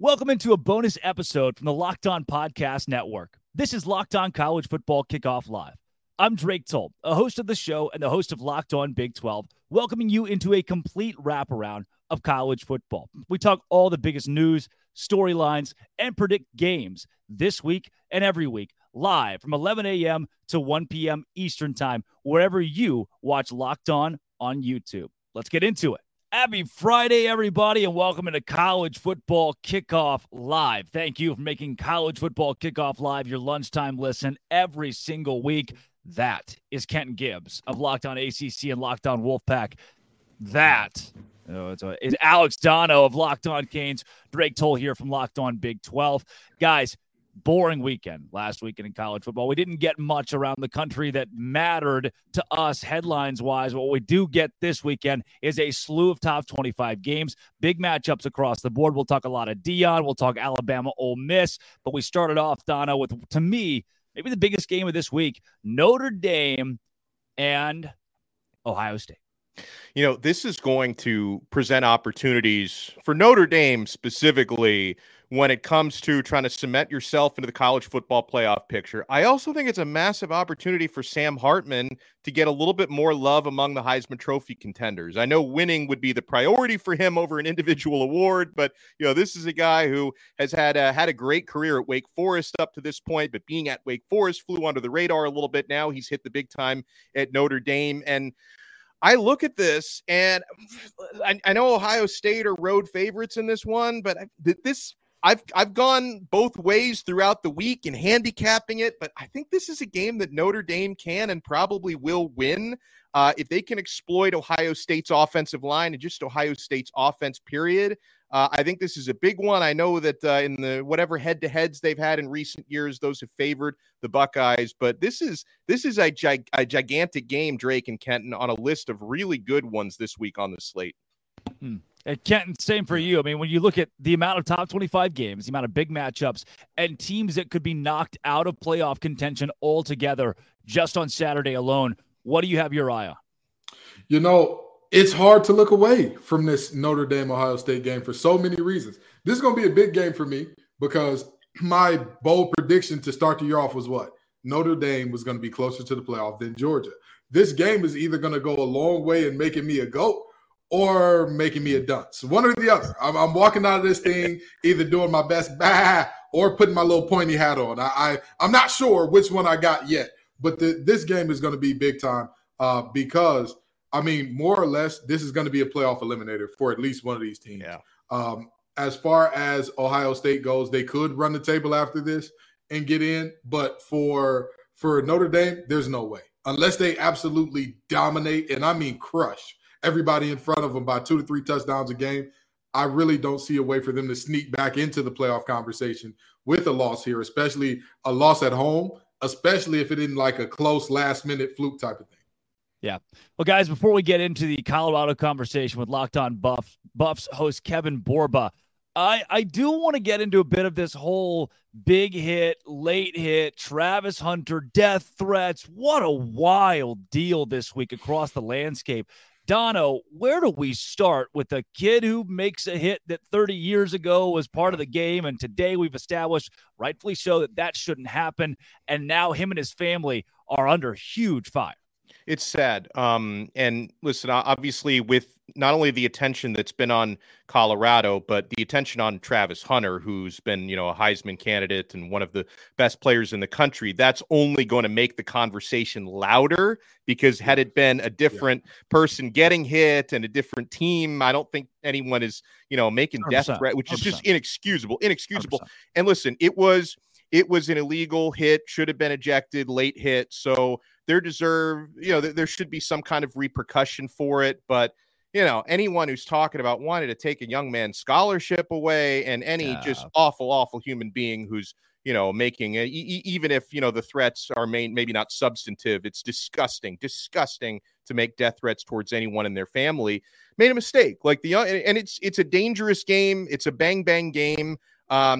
Welcome into a bonus episode from the Locked On Podcast Network. This is Locked On College Football Kickoff Live. I'm Drake Tolt, a host of the show and the host of Locked On Big 12, welcoming you into a complete wraparound of college football. We talk all the biggest news, storylines, and predict games this week and every week, live from 11 a.m. to 1 p.m. Eastern Time, wherever you watch Locked On YouTube. Let's get into it. Happy Friday, everybody, and welcome into College Football Kickoff Live. Thank you for making College Football Kickoff Live your lunchtime listen every single week. That is Kenton Gibbs of Locked On ACC and Locked On Wolfpack. That is Alex Dono of Locked On Canes. Drake Toll here from Locked On Big 12. Guys, boring weekend last weekend in college football. We didn't get much around the country that mattered to us headlines-wise. What we do get this weekend is a slew of top 25 games, big matchups across the board. We'll talk a lot of Deion. We'll talk Alabama, Ole Miss. But we started off, Donna, with, to me, maybe the biggest game of this week, Notre Dame and Ohio State. You know, this is going to present opportunities for Notre Dame specifically when it comes to trying to cement yourself into the college football playoff picture. I also think it's a massive opportunity for Sam Hartman to get a little bit more love among the Heisman Trophy contenders. I know winning would be the priority for him over an individual award, but you know, this is a guy who has had a great career at Wake Forest up to this point, but being at Wake Forest flew under the radar a little bit. Now he's hit the big time at Notre Dame, and I look at this, and I know Ohio State are road favorites in this one, but I've gone both ways throughout the week in handicapping it, but I think this is a game that Notre Dame can and probably will win if they can exploit Ohio State's offensive line and just Ohio State's offense, period. I think this is a big one. I know that in the whatever head-to-heads they've had in recent years, those have favored the Buckeyes. But this is a gigantic game, Drake and Kenton, on a list of really good ones this week on the slate. And Kenton, same for you. I mean, when you look at the amount of top 25 games, the amount of big matchups, and teams that could be knocked out of playoff contention altogether just on Saturday alone, what do you have your eye on? You know, it's hard to look away from this Notre Dame-Ohio State game for so many reasons. This is going to be a big game for me because my bold prediction to start the year off was what? Notre Dame was going to be closer to the playoff than Georgia. This game is either going to go a long way in making me a GOAT or making me a dunce. One or the other. I'm walking out of this thing either doing my best bah, or putting my little pointy hat on. I'm not sure which one I got yet, but this game is going to be big time because – I mean, more or less, this is going to be a playoff eliminator for at least one of these teams. Yeah. As far as Ohio State goes, they could run the table after this and get in. But for Notre Dame, there's no way. Unless they absolutely dominate, and I mean crush, everybody in front of them by 2 to 3 touchdowns a game, I really don't see a way for them to sneak back into the playoff conversation with a loss here, especially a loss at home, especially if it isn't like a close last-minute fluke type of thing. Yeah. Well, guys, before we get into the Colorado conversation with Locked On Buffs host Kevin Borba, I do want to get into a bit of this whole big hit, late hit, Travis Hunter, death threats. What a wild deal this week across the landscape. Dono, where do we start with a kid who makes a hit that 30 years ago was part of the game, and today we've established, rightfully so, that shouldn't happen, and now him and his family are under huge fire? It's sad. And listen, obviously with not only the attention that's been on Colorado, but the attention on Travis Hunter, who's been, you know, a Heisman candidate and one of the best players in the country, that's only going to make the conversation louder because had it been a different person getting hit and a different team, I don't think anyone is, you know, making death threat, which is just inexcusable. 100%. And listen, it was an illegal hit, should have been ejected, late hit. So there should be some kind of repercussion for it. But, you know, anyone who's talking about wanting to take a young man's scholarship away and just awful human being who's, you know, making it, even if, you know, the threats are maybe not substantive, it's disgusting to make death threats towards anyone in their family, made a mistake. And it's a dangerous game. It's a bang, bang game.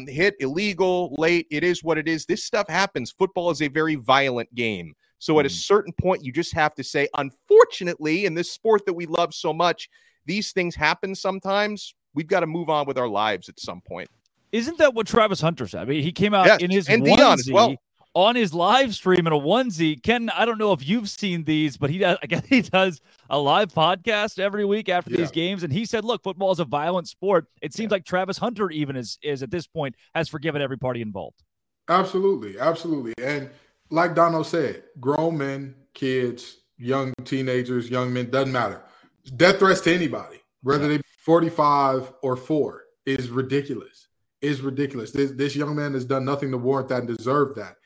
Hit illegal late. It is what it is. This stuff happens. Football is a very violent game. So at a certain point, you just have to say, unfortunately, in this sport that we love so much, these things happen sometimes. We've got to move on with our lives at some point. Isn't that what Travis Hunter said? I mean, he came out in his onesie on his live stream in a onesie. Ken, I don't know if you've seen these, but he does, I guess he does a live podcast every week after these games. And he said, look, football is a violent sport. It seems like Travis Hunter even is at this point has forgiven every party involved. Absolutely. Absolutely. And like Dono said, grown men, kids, young teenagers, young men, doesn't matter. Death threats to anybody, whether they be 45 or 4, is ridiculous. Is ridiculous. This young man has done nothing to warrant that and deserve that.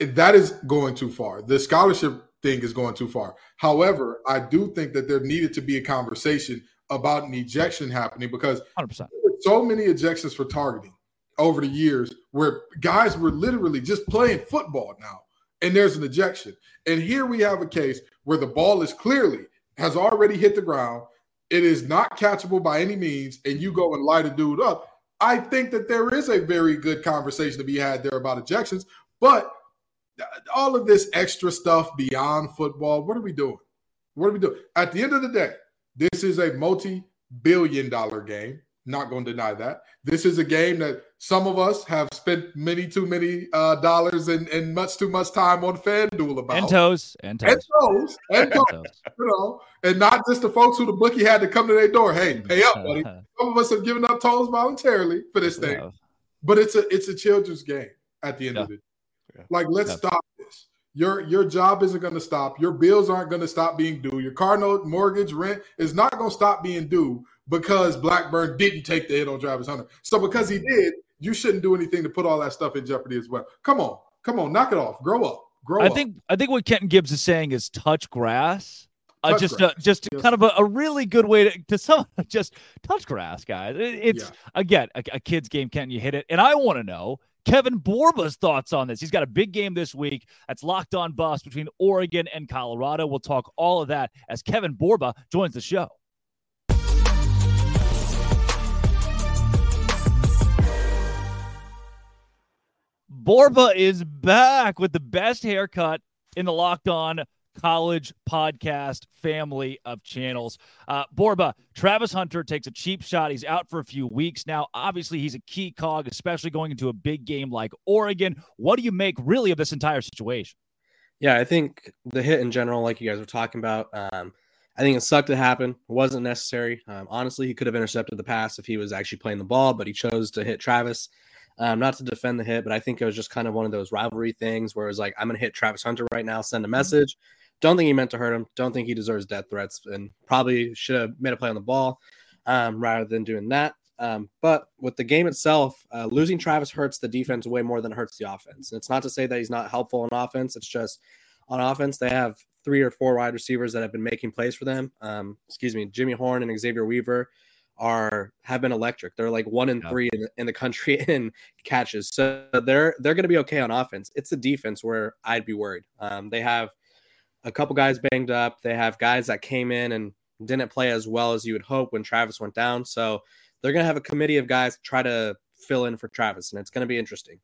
That is going too far. The scholarship thing is going too far. However, I do think that there needed to be a conversation about an ejection happening because 100%. There were so many ejections for targeting over the years where guys were literally just playing football now, and there's an ejection. And here we have a case where the ball is clearly has already hit the ground. It is not catchable by any means, and you go and light a dude up. I think that there is a very good conversation to be had there about ejections, but all of this extra stuff beyond football, what are we doing? What are we doing? At the end of the day, this is a multi-billion-dollar game. Not going to deny that. This is a game that some of us have spent too many dollars and much too much time on FanDuel about. And toes. You know, and not just the folks who the bookie had to come to their door. Hey, pay up, buddy. Some of us have given up toes voluntarily for this thing. But it's a children's game at the end of it. Like, let's stop this. Your job isn't going to stop. Your bills aren't going to stop being due. Your car note, mortgage, rent is not going to stop being due because Blackburn didn't take the hit on Travis Hunter. So because he did, you shouldn't do anything to put all that stuff in jeopardy as well. Come on, knock it off. Grow up. I think what Kenton Gibbs is saying is touch grass. Kind of a really good way to some just touch grass, guys. Again a kid's game, Kenton. You hit it, and I want to know Kevin Borba's thoughts on this. He's got a big game this week. That's Locked On Buffs between Oregon and Colorado. We'll talk all of that as Kevin Borba joins the show. Borba is back with the best haircut in the Locked On College Podcast family of channels. Borba, Travis Hunter takes a cheap shot. He's out for a few weeks now. Obviously, he's a key cog, especially going into a big game like Oregon. What do you make really of this entire situation? Yeah, I think the hit in general, like you guys were talking about, I think it sucked to happen. It wasn't necessary. Honestly, he could have intercepted the pass if he was actually playing the ball, but he chose to hit Travis. Not to defend the hit, but I think it was just kind of one of those rivalry things where it was like, I'm going to hit Travis Hunter right now, send a message. Don't think he meant to hurt him. Don't think he deserves death threats, and probably should have made a play on the ball rather than doing that. But with the game itself, losing Travis hurts the defense way more than it hurts the offense. And it's not to say that he's not helpful on offense. It's just on offense, they have 3 or 4 wide receivers that have been making plays for them. Jimmy Horn and Xavier Weaver have been electric. They're like 1 and 3 in the country in catches. So they're going to be okay on offense. It's the defense where I'd be worried. They have a couple guys banged up. They have guys that came in and didn't play as well as you would hope when Travis went down. So they're going to have a committee of guys to try to fill in for Travis, and it's going to be interesting.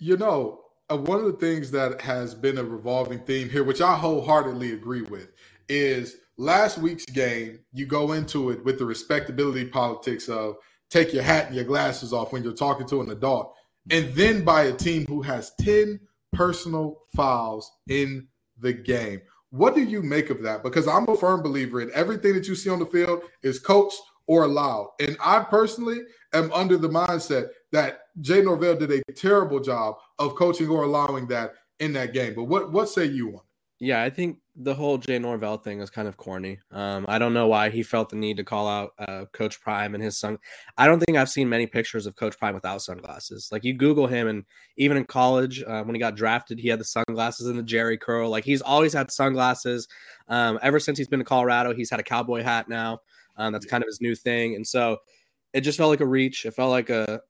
You know, one of the things that has been a revolving theme here, which I wholeheartedly agree with, is last week's game, you go into it with the respectability politics of take your hat and your glasses off when you're talking to an adult, and then by a team who has 10 personal fouls in the game. What do you make of that? Because I'm a firm believer in everything that you see on the field is coached or allowed. And I personally am under the mindset that Jay Norvell did a terrible job of coaching or allowing that in that game. But what say you on it? Yeah, I think the whole Jay Norvell thing is kind of corny. I don't know why he felt the need to call out Coach Prime and his son. I don't think I've seen many pictures of Coach Prime without sunglasses. Like, you Google him, and even in college, when he got drafted, he had the sunglasses and the Jerry curl. Like, he's always had sunglasses. Ever since he's been to Colorado, he's had a cowboy hat now. That's kind of his new thing. And so it just felt like a reach. It felt like a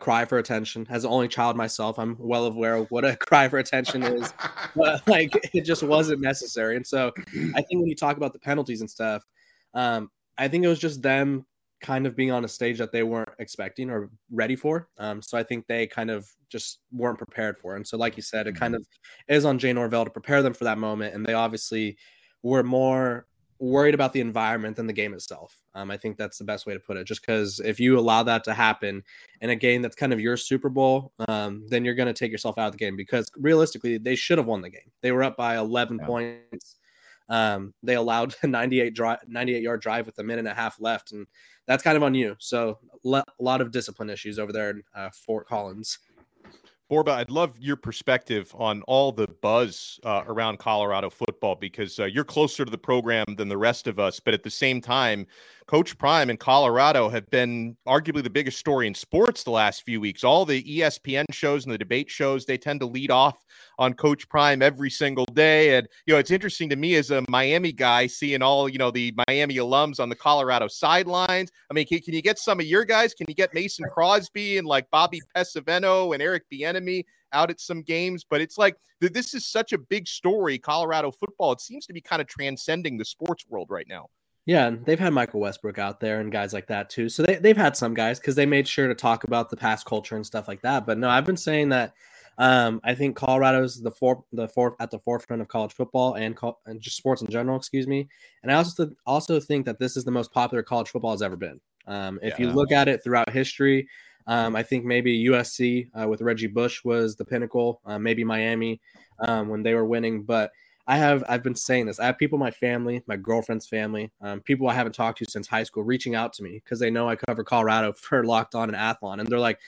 cry for attention. As the only child myself, I'm well aware of what a cry for attention is, but like, it just wasn't necessary. And so I think when you talk about the penalties and stuff, I think it was just them kind of being on a stage that they weren't expecting or ready for. So I think they kind of just weren't prepared for. And so, like you said, it kind of is on Jay Norvell to prepare them for that moment. And they obviously were more worried about the environment than the game itself. I think that's the best way to put it, just because if you allow that to happen in a game that's kind of your Super Bowl, then you're going to take yourself out of the game, because realistically, they should have won the game. They were up by 11 points. They allowed a 98-yard drive with a minute and a half left, and that's kind of on you. So a lot of discipline issues over there in Fort Collins. Borba, I'd love your perspective on all the buzz around Colorado football, because you're closer to the program than the rest of us. But at the same time, Coach Prime and Colorado have been arguably the biggest story in sports the last few weeks. All the ESPN shows and the debate shows, they tend to lead off on Coach Prime every single day. And, you know, it's interesting to me as a Miami guy seeing all, you know, the Miami alums on the Colorado sidelines. I mean, can you get some of your guys? Can you get Mason Crosby and like Bobby Pesavento and Eric Bieniemy out at some games? But it's like, this is such a big story, Colorado football. It seems to be kind of transcending the sports world right now. Yeah, they've had Michael Westbrook out there and guys like that too. So they've had some guys, because they made sure to talk about the past culture and stuff like that. But no, I've been saying that I think Colorado's the forefront of college football and just sports in general, excuse me. And I also think that this is the most popular college football has ever been. If you look at it throughout history, I think maybe USC with Reggie Bush was the pinnacle, maybe Miami when they were winning. But I've been saying this. I have people in my family, my girlfriend's family, people I haven't talked to since high school reaching out to me because they know I cover Colorado for Locked On and Athlon. And they're like,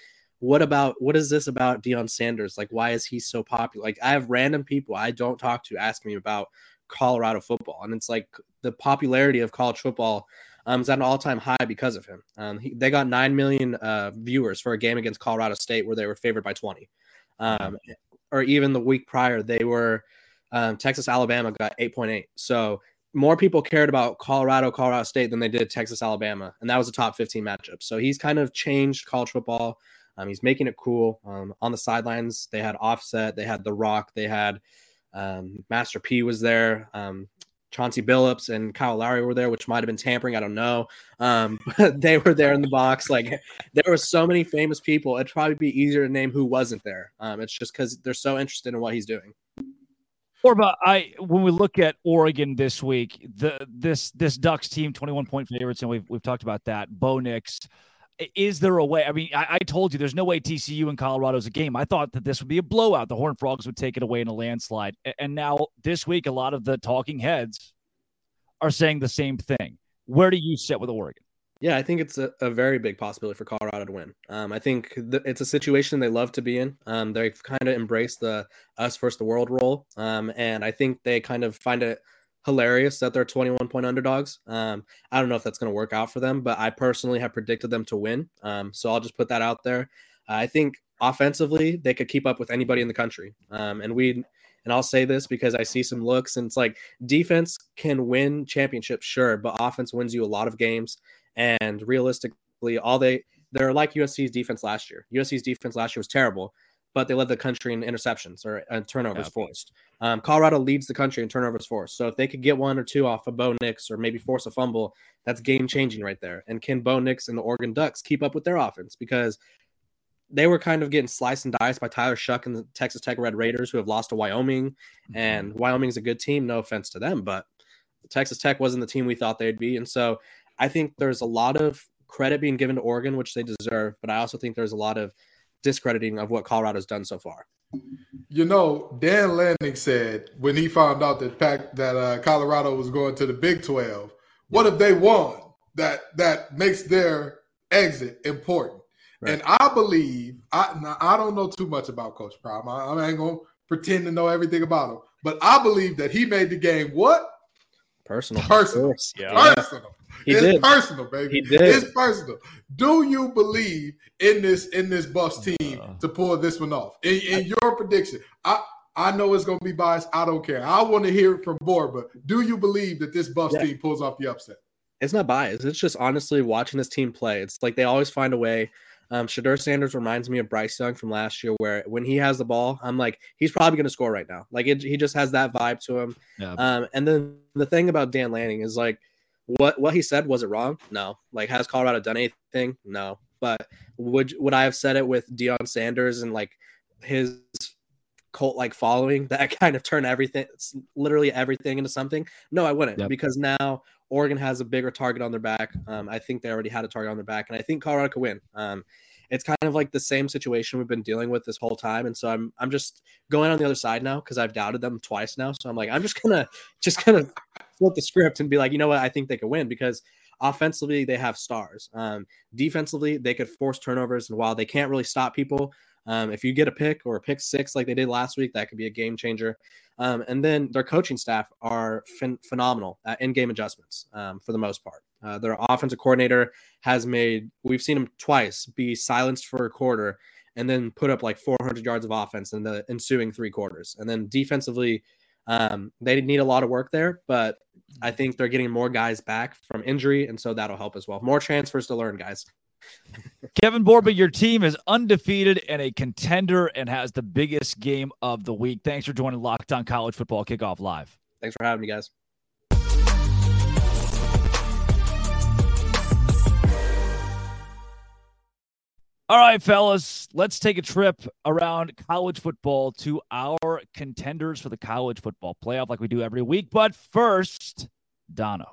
what is this about Deion Sanders? Like, why is he so popular? Like, I have random people I don't talk to ask me about Colorado football. And it's like the popularity of college football is at an all-time high because of him. They got 9 million viewers for a game against Colorado State where they were favored by 20. Or even the week prior, they were – Texas, Alabama got 8.8. So more people cared about Colorado State than they did Texas, Alabama. And that was a top 15 matchup. So he's kind of changed college football. He's making it cool. On the sidelines, they had Offset. They had The Rock. They had Master P was there. Chauncey Billups and Kyle Lowry were there, which might have been tampering. I don't know. But they were there in the box. Like, there were so many famous people. It'd probably be easier to name who wasn't there. It's just because they're so interested in what he's doing. Borba, when we look at Oregon this week, this Ducks team, 21-point favorites, and we've talked about that. Bo Nix, is there a way? I mean, I told you there's no way TCU and Colorado's a game. I thought that this would be a blowout. The Horned Frogs would take it away in a landslide. And now this week, a lot of the talking heads are saying the same thing. Where do you sit with Oregon? Yeah, I think it's a very big possibility for Colorado to win. I think it's a situation they love to be in. They've kind of embraced the us versus the world role. And I think they kind of find it hilarious that they're 21-point underdogs. I don't know if that's going to work out for them, but I personally have predicted them to win. So I'll just put that out there. I think offensively, they could keep up with anybody in the country. And I'll say this because I see some looks, and it's like defense can win championships, sure, but offense wins you a lot of games. And realistically, they're like USC's defense last year. USC's defense last year was terrible, but they led the country in interceptions or turnovers forced. Colorado leads the country in turnovers forced. So if they could get one or two off of Bo Nix or maybe force a fumble, that's game-changing right there. And can Bo Nix and the Oregon Ducks keep up with their offense? Because they were kind of getting sliced and diced by Tyler Shuck and the Texas Tech Red Raiders, who have lost to Wyoming. And Wyoming's a good team, no offense to them, but Texas Tech wasn't the team we thought they'd be. And so I think there's a lot of credit being given to Oregon, which they deserve, but I also think there's a lot of discrediting of what Colorado's done so far. You know, Dan Lanning said when he found out that Colorado was going to the Big 12, what if they won? That makes their exit important. Right. And I believe I don't know too much about Coach Prime. I ain't gonna pretend to know everything about him, but I believe that he made the game what? Personal. Yeah. Personal. It's personal, baby. It's personal. Do you believe in this Buffs team to pull this one off? In your prediction, I know it's going to be biased. I don't care. I want to hear it from Borba. Do you believe that this Buffs team pulls off the upset? It's not biased. It's just honestly watching this team play. It's like they always find a way. Shedeur Sanders reminds me of Bryce Young from last year, where when he has the ball, I'm like, he's probably going to score right now. Like he just has that vibe to him. Yeah. And then the thing about Dan Lanning is like, what he said, was it wrong? No. Like, has Colorado done anything? No. But would I have said it with Deion Sanders and like his cult-like following that kind of turn everything, literally everything, into something? No, I wouldn't, because now Oregon has a bigger target on their back. I think they already had a target on their back, and I think Colorado could win. It's kind of like the same situation we've been dealing with this whole time. And so I'm just going on the other side now, because I've doubted them twice now. So I'm like, I'm just going to flip the script and be like, you know what? I think they could win, because offensively they have stars. Defensively, they could force turnovers. And while they can't really stop people, if you get a pick or a pick six like they did last week, that could be a game changer. And then their coaching staff are phenomenal at in-game adjustments for the most part. Their offensive coordinator has made – we've seen him twice be silenced for a quarter and then put up like 400 yards of offense in the ensuing three quarters. And then defensively, they need a lot of work there, but I think they're getting more guys back from injury, and so that'll help as well. More transfers to learn, guys. Kevin Borba, your team is undefeated and a contender and has the biggest game of the week. Thanks for joining Locked On College Football Kickoff Live. Thanks for having me, guys. All right, fellas, let's take a trip around college football to our contenders for the college football playoff like we do every week. But first, Dono.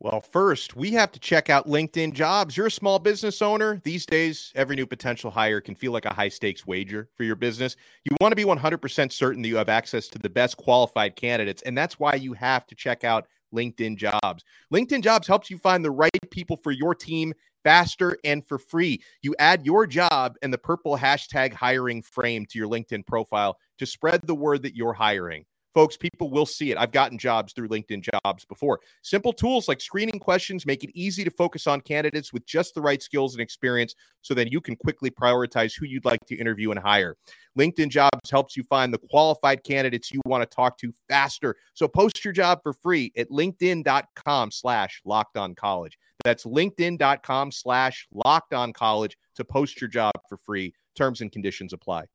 Well, first, we have to check out LinkedIn Jobs. You're a small business owner. These days, every new potential hire can feel like a high-stakes wager for your business. You want to be 100% certain that you have access to the best qualified candidates, and that's why you have to check out LinkedIn Jobs. LinkedIn Jobs helps you find the right people for your team faster and for free. You add your job and the purple hashtag hiring frame to your LinkedIn profile to spread the word that you're hiring. Folks, people will see it. I've gotten jobs through LinkedIn Jobs before. Simple tools like screening questions make it easy to focus on candidates with just the right skills and experience, so that you can quickly prioritize who you'd like to interview and hire. LinkedIn Jobs helps you find the qualified candidates you want to talk to faster. So post your job for free at linkedin.com/lockedoncollege. That's linkedin.com/lockedoncollege to post your job for free. Terms and conditions apply.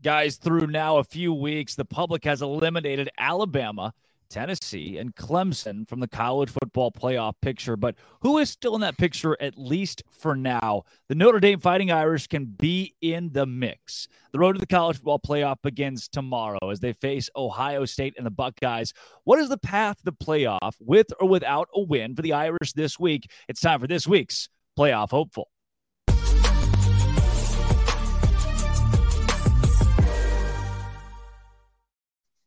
Guys, through now a few weeks, the public has eliminated Alabama, Tennessee, and Clemson from the college football playoff picture. But who is still in that picture, at least for now? The Notre Dame Fighting Irish can be in the mix. The road to the college football playoff begins tomorrow as they face Ohio State and the Buckeyes. What is the path to the playoff with or without a win for the Irish this week? It's time for this week's Playoff Hopeful.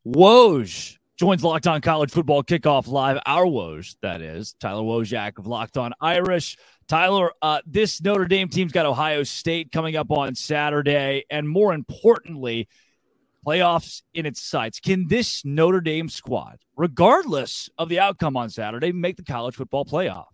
Woj joins Locked On College Football Kickoff Live. Our Woj, that is. Tyler Wojtak of Locked On Irish. Tyler, this Notre Dame team's got Ohio State coming up on Saturday, and more importantly, playoffs in its sights. Can this Notre Dame squad, regardless of the outcome on Saturday, make the college football playoff?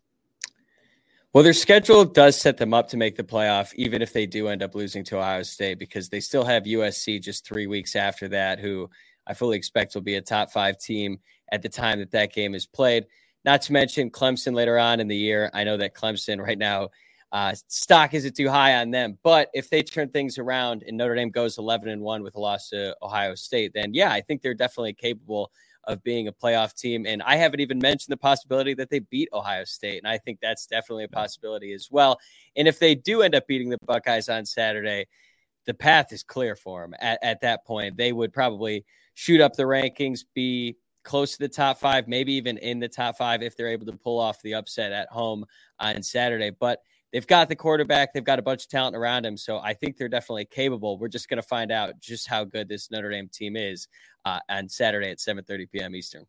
Well, their schedule does set them up to make the playoff, even if they do end up losing to Ohio State, because they still have USC just 3 weeks after that, who I fully expect will be a top-5 team at the time that that game is played. Not to mention Clemson later on in the year. I know that Clemson right now, stock isn't too high on them. But if they turn things around and Notre Dame goes 11-1 with a loss to Ohio State, then, yeah, I think they're definitely capable of being a playoff team. And I haven't even mentioned the possibility that they beat Ohio State, and I think that's definitely a possibility as well. And if they do end up beating the Buckeyes on Saturday, the path is clear for them at that point. They would probably shoot up the rankings, be close to the top 5, maybe even in the top 5 if they're able to pull off the upset at home on Saturday. But they've got the quarterback. They've got a bunch of talent around him. So I think they're definitely capable. We're just going to find out just how good this Notre Dame team is on Saturday at 7:30 p.m. Eastern.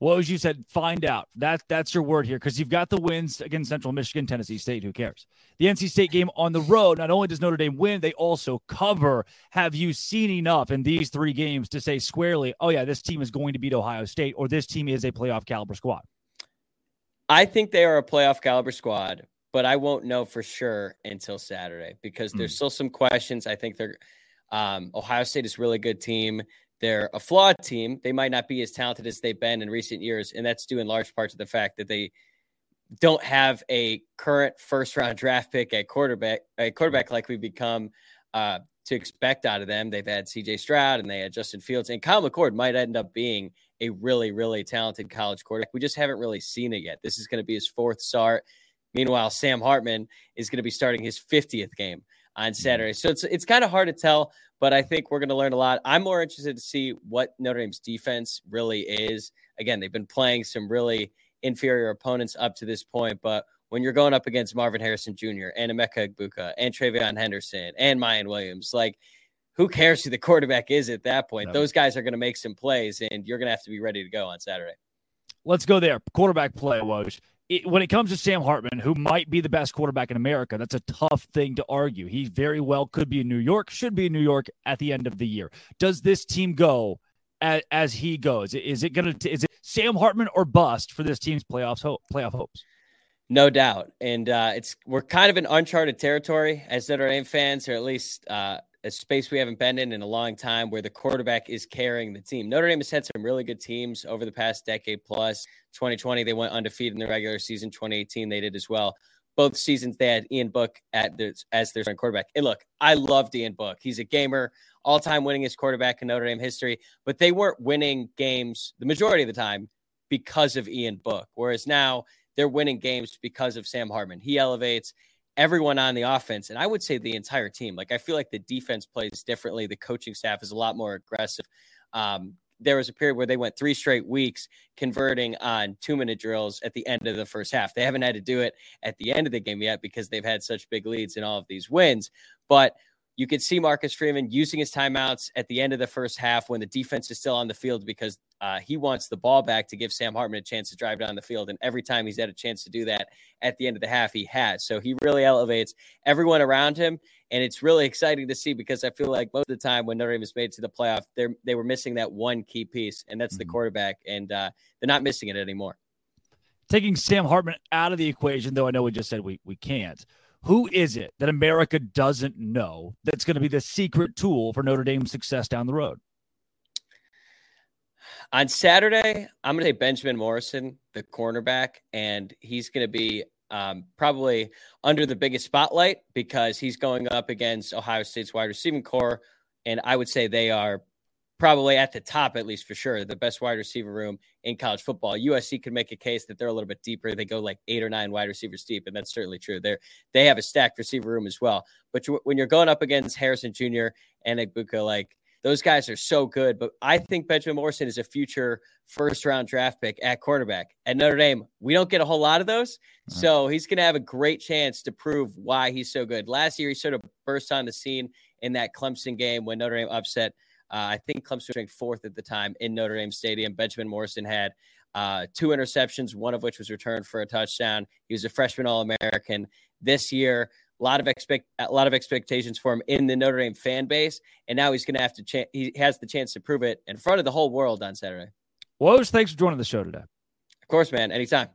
Well, as you said, find out. That's your word here, because you've got the wins against Central Michigan, Tennessee State. Who cares? The NC State game on the road. Not only does Notre Dame win, they also cover. Have you seen enough in these 3 games to say squarely, oh, yeah, this team is going to beat Ohio State, or this team is a playoff caliber squad? I think they are a playoff caliber squad, but I won't know for sure until Saturday, because there's still some questions. I think they're Ohio State is a really good team. They're a flawed team. They might not be as talented as they've been in recent years, and that's due in large part to the fact that they don't have a current first-round draft pick at quarterback, like we've become to expect out of them. They've had C.J. Stroud, and they had Justin Fields, and Kyle McCord might end up being a really, really talented college quarterback. We just haven't really seen it yet. This is going to be his 4th start. Meanwhile, Sam Hartman is going to be starting his 50th game on Saturday. So it's kind of hard to tell, but I think we're going to learn a lot. I'm more interested to see what Notre Dame's defense really is. Again, they've been playing some really inferior opponents up to this point, but when you're going up against Marvin Harrison Jr. and Emeka Egbuka and Travion Henderson and Mayan Williams, like, who cares who the quarterback is at that point? Those guys are going to make some plays, and you're going to have to be ready to go on Saturday. Let's go there. Quarterback play, Woj. When it comes to Sam Hartman, who might be the best quarterback in America, that's a tough thing to argue. He very well could be in New York, should be in New York at the end of the year. Does this team go as he goes? Is it Sam Hartman or bust for this team's playoff hopes? No doubt. And we're kind of in uncharted territory as Notre Dame fans, or at least a space we haven't been in a long time, where the quarterback is carrying the team. Notre Dame has had some really good teams over the past decade plus. 2020, they went undefeated in the regular season. 2018, they did as well. Both seasons, they had Ian Book as their starting quarterback. And look, I loved Ian Book. He's a gamer, all-time winningest quarterback in Notre Dame history, but they weren't winning games the majority of the time because of Ian Book, whereas now they're winning games because of Sam Hartman. He elevates everyone on the offense, and I would say the entire team. Like, I feel like the defense plays differently. The coaching staff is a lot more aggressive. There was a period where they went 3 straight weeks converting on 2-minute drills at the end of the first half. They haven't had to do it at the end of the game yet because they've had such big leads in all of these wins. But you could see Marcus Freeman using his timeouts at the end of the first half when the defense is still on the field because he wants the ball back to give Sam Hartman a chance to drive down the field. And every time he's had a chance to do that at the end of the half, he has. So he really elevates everyone around him. And it's really exciting to see because I feel like most of the time when Notre Dame has made it to the playoff, they were missing that one key piece, and that's the quarterback. And they're not missing it anymore. Taking Sam Hartman out of the equation, though I know we just said we can't. Who is it that America doesn't know that's going to be the secret tool for Notre Dame's success down the road? On Saturday, I'm going to say Benjamin Morrison, the cornerback, and he's going to be probably under the biggest spotlight because he's going up against Ohio State's wide receiving core, and I would say they are probably at the top, at least for sure, the best wide receiver room in college football. USC could make a case that they're a little bit deeper. They go like 8 or 9 wide receivers deep, and that's certainly true. They have a stacked receiver room as well. But when you're going up against Harrison Jr. and Egbuka, like, those guys are so good. But I think Benjamin Morrison is a future first-round draft pick at cornerback. At Notre Dame, we don't get a whole lot of those, so he's going to have a great chance to prove why he's so good. Last year, he sort of burst on the scene in that Clemson game when Notre Dame upset I think Clemson was ranked 4th at the time in Notre Dame Stadium. Benjamin Morrison had 2 interceptions, one of which was returned for a touchdown. He was a freshman All-American this year. A lot of expectations for him in the Notre Dame fan base, and now he's going to have to. He has the chance to prove it in front of the whole world on Saturday. Woj, thanks for joining the show today. Of course, man. Anytime.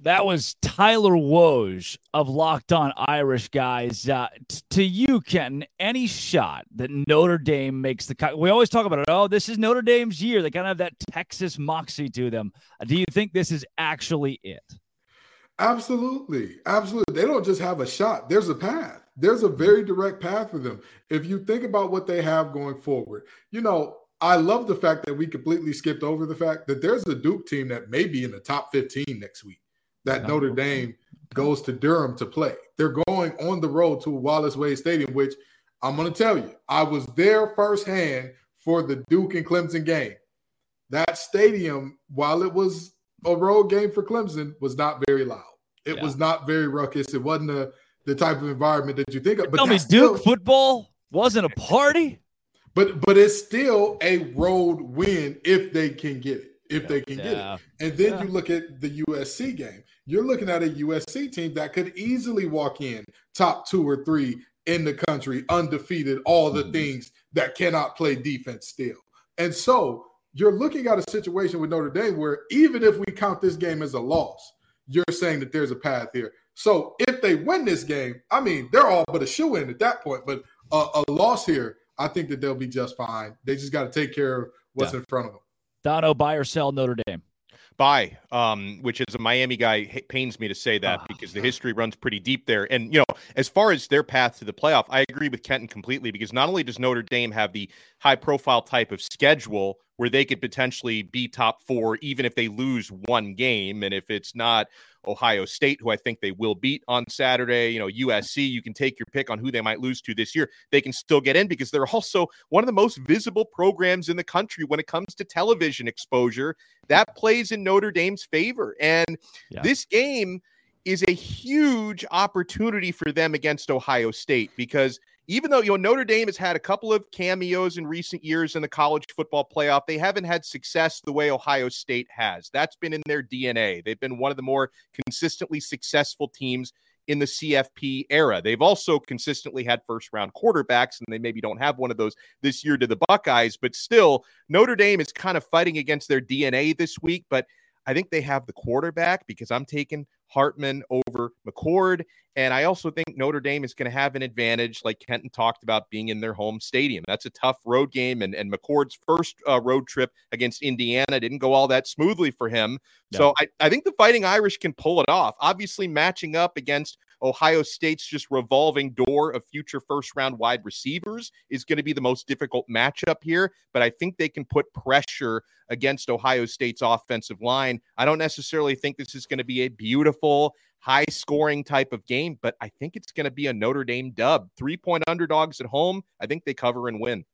That was Tyler Woj of Locked On Irish, guys. To you, Kenton, any shot that Notre Dame makes the – we always talk about it. Oh, this is Notre Dame's year. They kind of have that Texas moxie to them. Do you think this is actually it? Absolutely. Absolutely. They don't just have a shot. There's a path. There's a very direct path for them. If you think about what they have going forward, you know, I love the fact that we completely skipped over the fact that there's a Duke team that may be in the top 15 next week. That Notre Dame goes to Durham to play. They're going on the road to Wallace Wade Stadium, which I'm going to tell you, I was there firsthand for the Duke and Clemson game. That stadium, while it was a road game for Clemson, was not very loud. It was not very ruckus. It wasn't the type of environment that you think of. But tell me, Duke football wasn't a party? But it's still a road win if they can get it. If they can get it. And then you look at the USC game. You're looking at a USC team that could easily walk in top 2 or 3 in the country, undefeated, all the things that cannot play defense still. And so you're looking at a situation with Notre Dame where even if we count this game as a loss, you're saying that there's a path here. So if they win this game, I mean, they're all but a shoo-in at that point. But a loss here, I think that they'll be just fine. They just got to take care of what's in front of them. Dono, buy or sell Notre Dame? Buy, which is a Miami guy. It pains me to say that because the history runs pretty deep there. And, you know, as far as their path to the playoff, I agree with Kenton completely because not only does Notre Dame have the high-profile type of schedule where they could potentially be top four, even if they lose one game. And if it's not Ohio State, who I think they will beat on Saturday, you know, USC, you can take your pick on who they might lose to this year. They can still get in because they're also one of the most visible programs in the country when it comes to television exposure. That plays in Notre Dame's favor. And this game is a huge opportunity for them against Ohio State, because even though, you know, Notre Dame has had a couple of cameos in recent years in the college football playoff, they haven't had success the way Ohio State has. That's been in their DNA. They've been one of the more consistently successful teams in the CFP era. They've also consistently had first-round quarterbacks, and they maybe don't have one of those this year to the Buckeyes, but still, Notre Dame is kind of fighting against their DNA this week, but I think they have the quarterback, because I'm taking Hartman over McCord. And I also think Notre Dame is going to have an advantage, like Kenton talked about, being in their home stadium. That's a tough road game. And McCord's first road trip against Indiana didn't go all that smoothly for him. No. So I think the Fighting Irish can pull it off. Obviously, matching up against Ohio State's just revolving door of future first-round wide receivers is going to be the most difficult matchup here, but I think they can put pressure against Ohio State's offensive line. I don't necessarily think this is going to be a beautiful, high-scoring type of game, but I think it's going to be a Notre Dame dub. 3-point underdogs at home. I think they cover and win.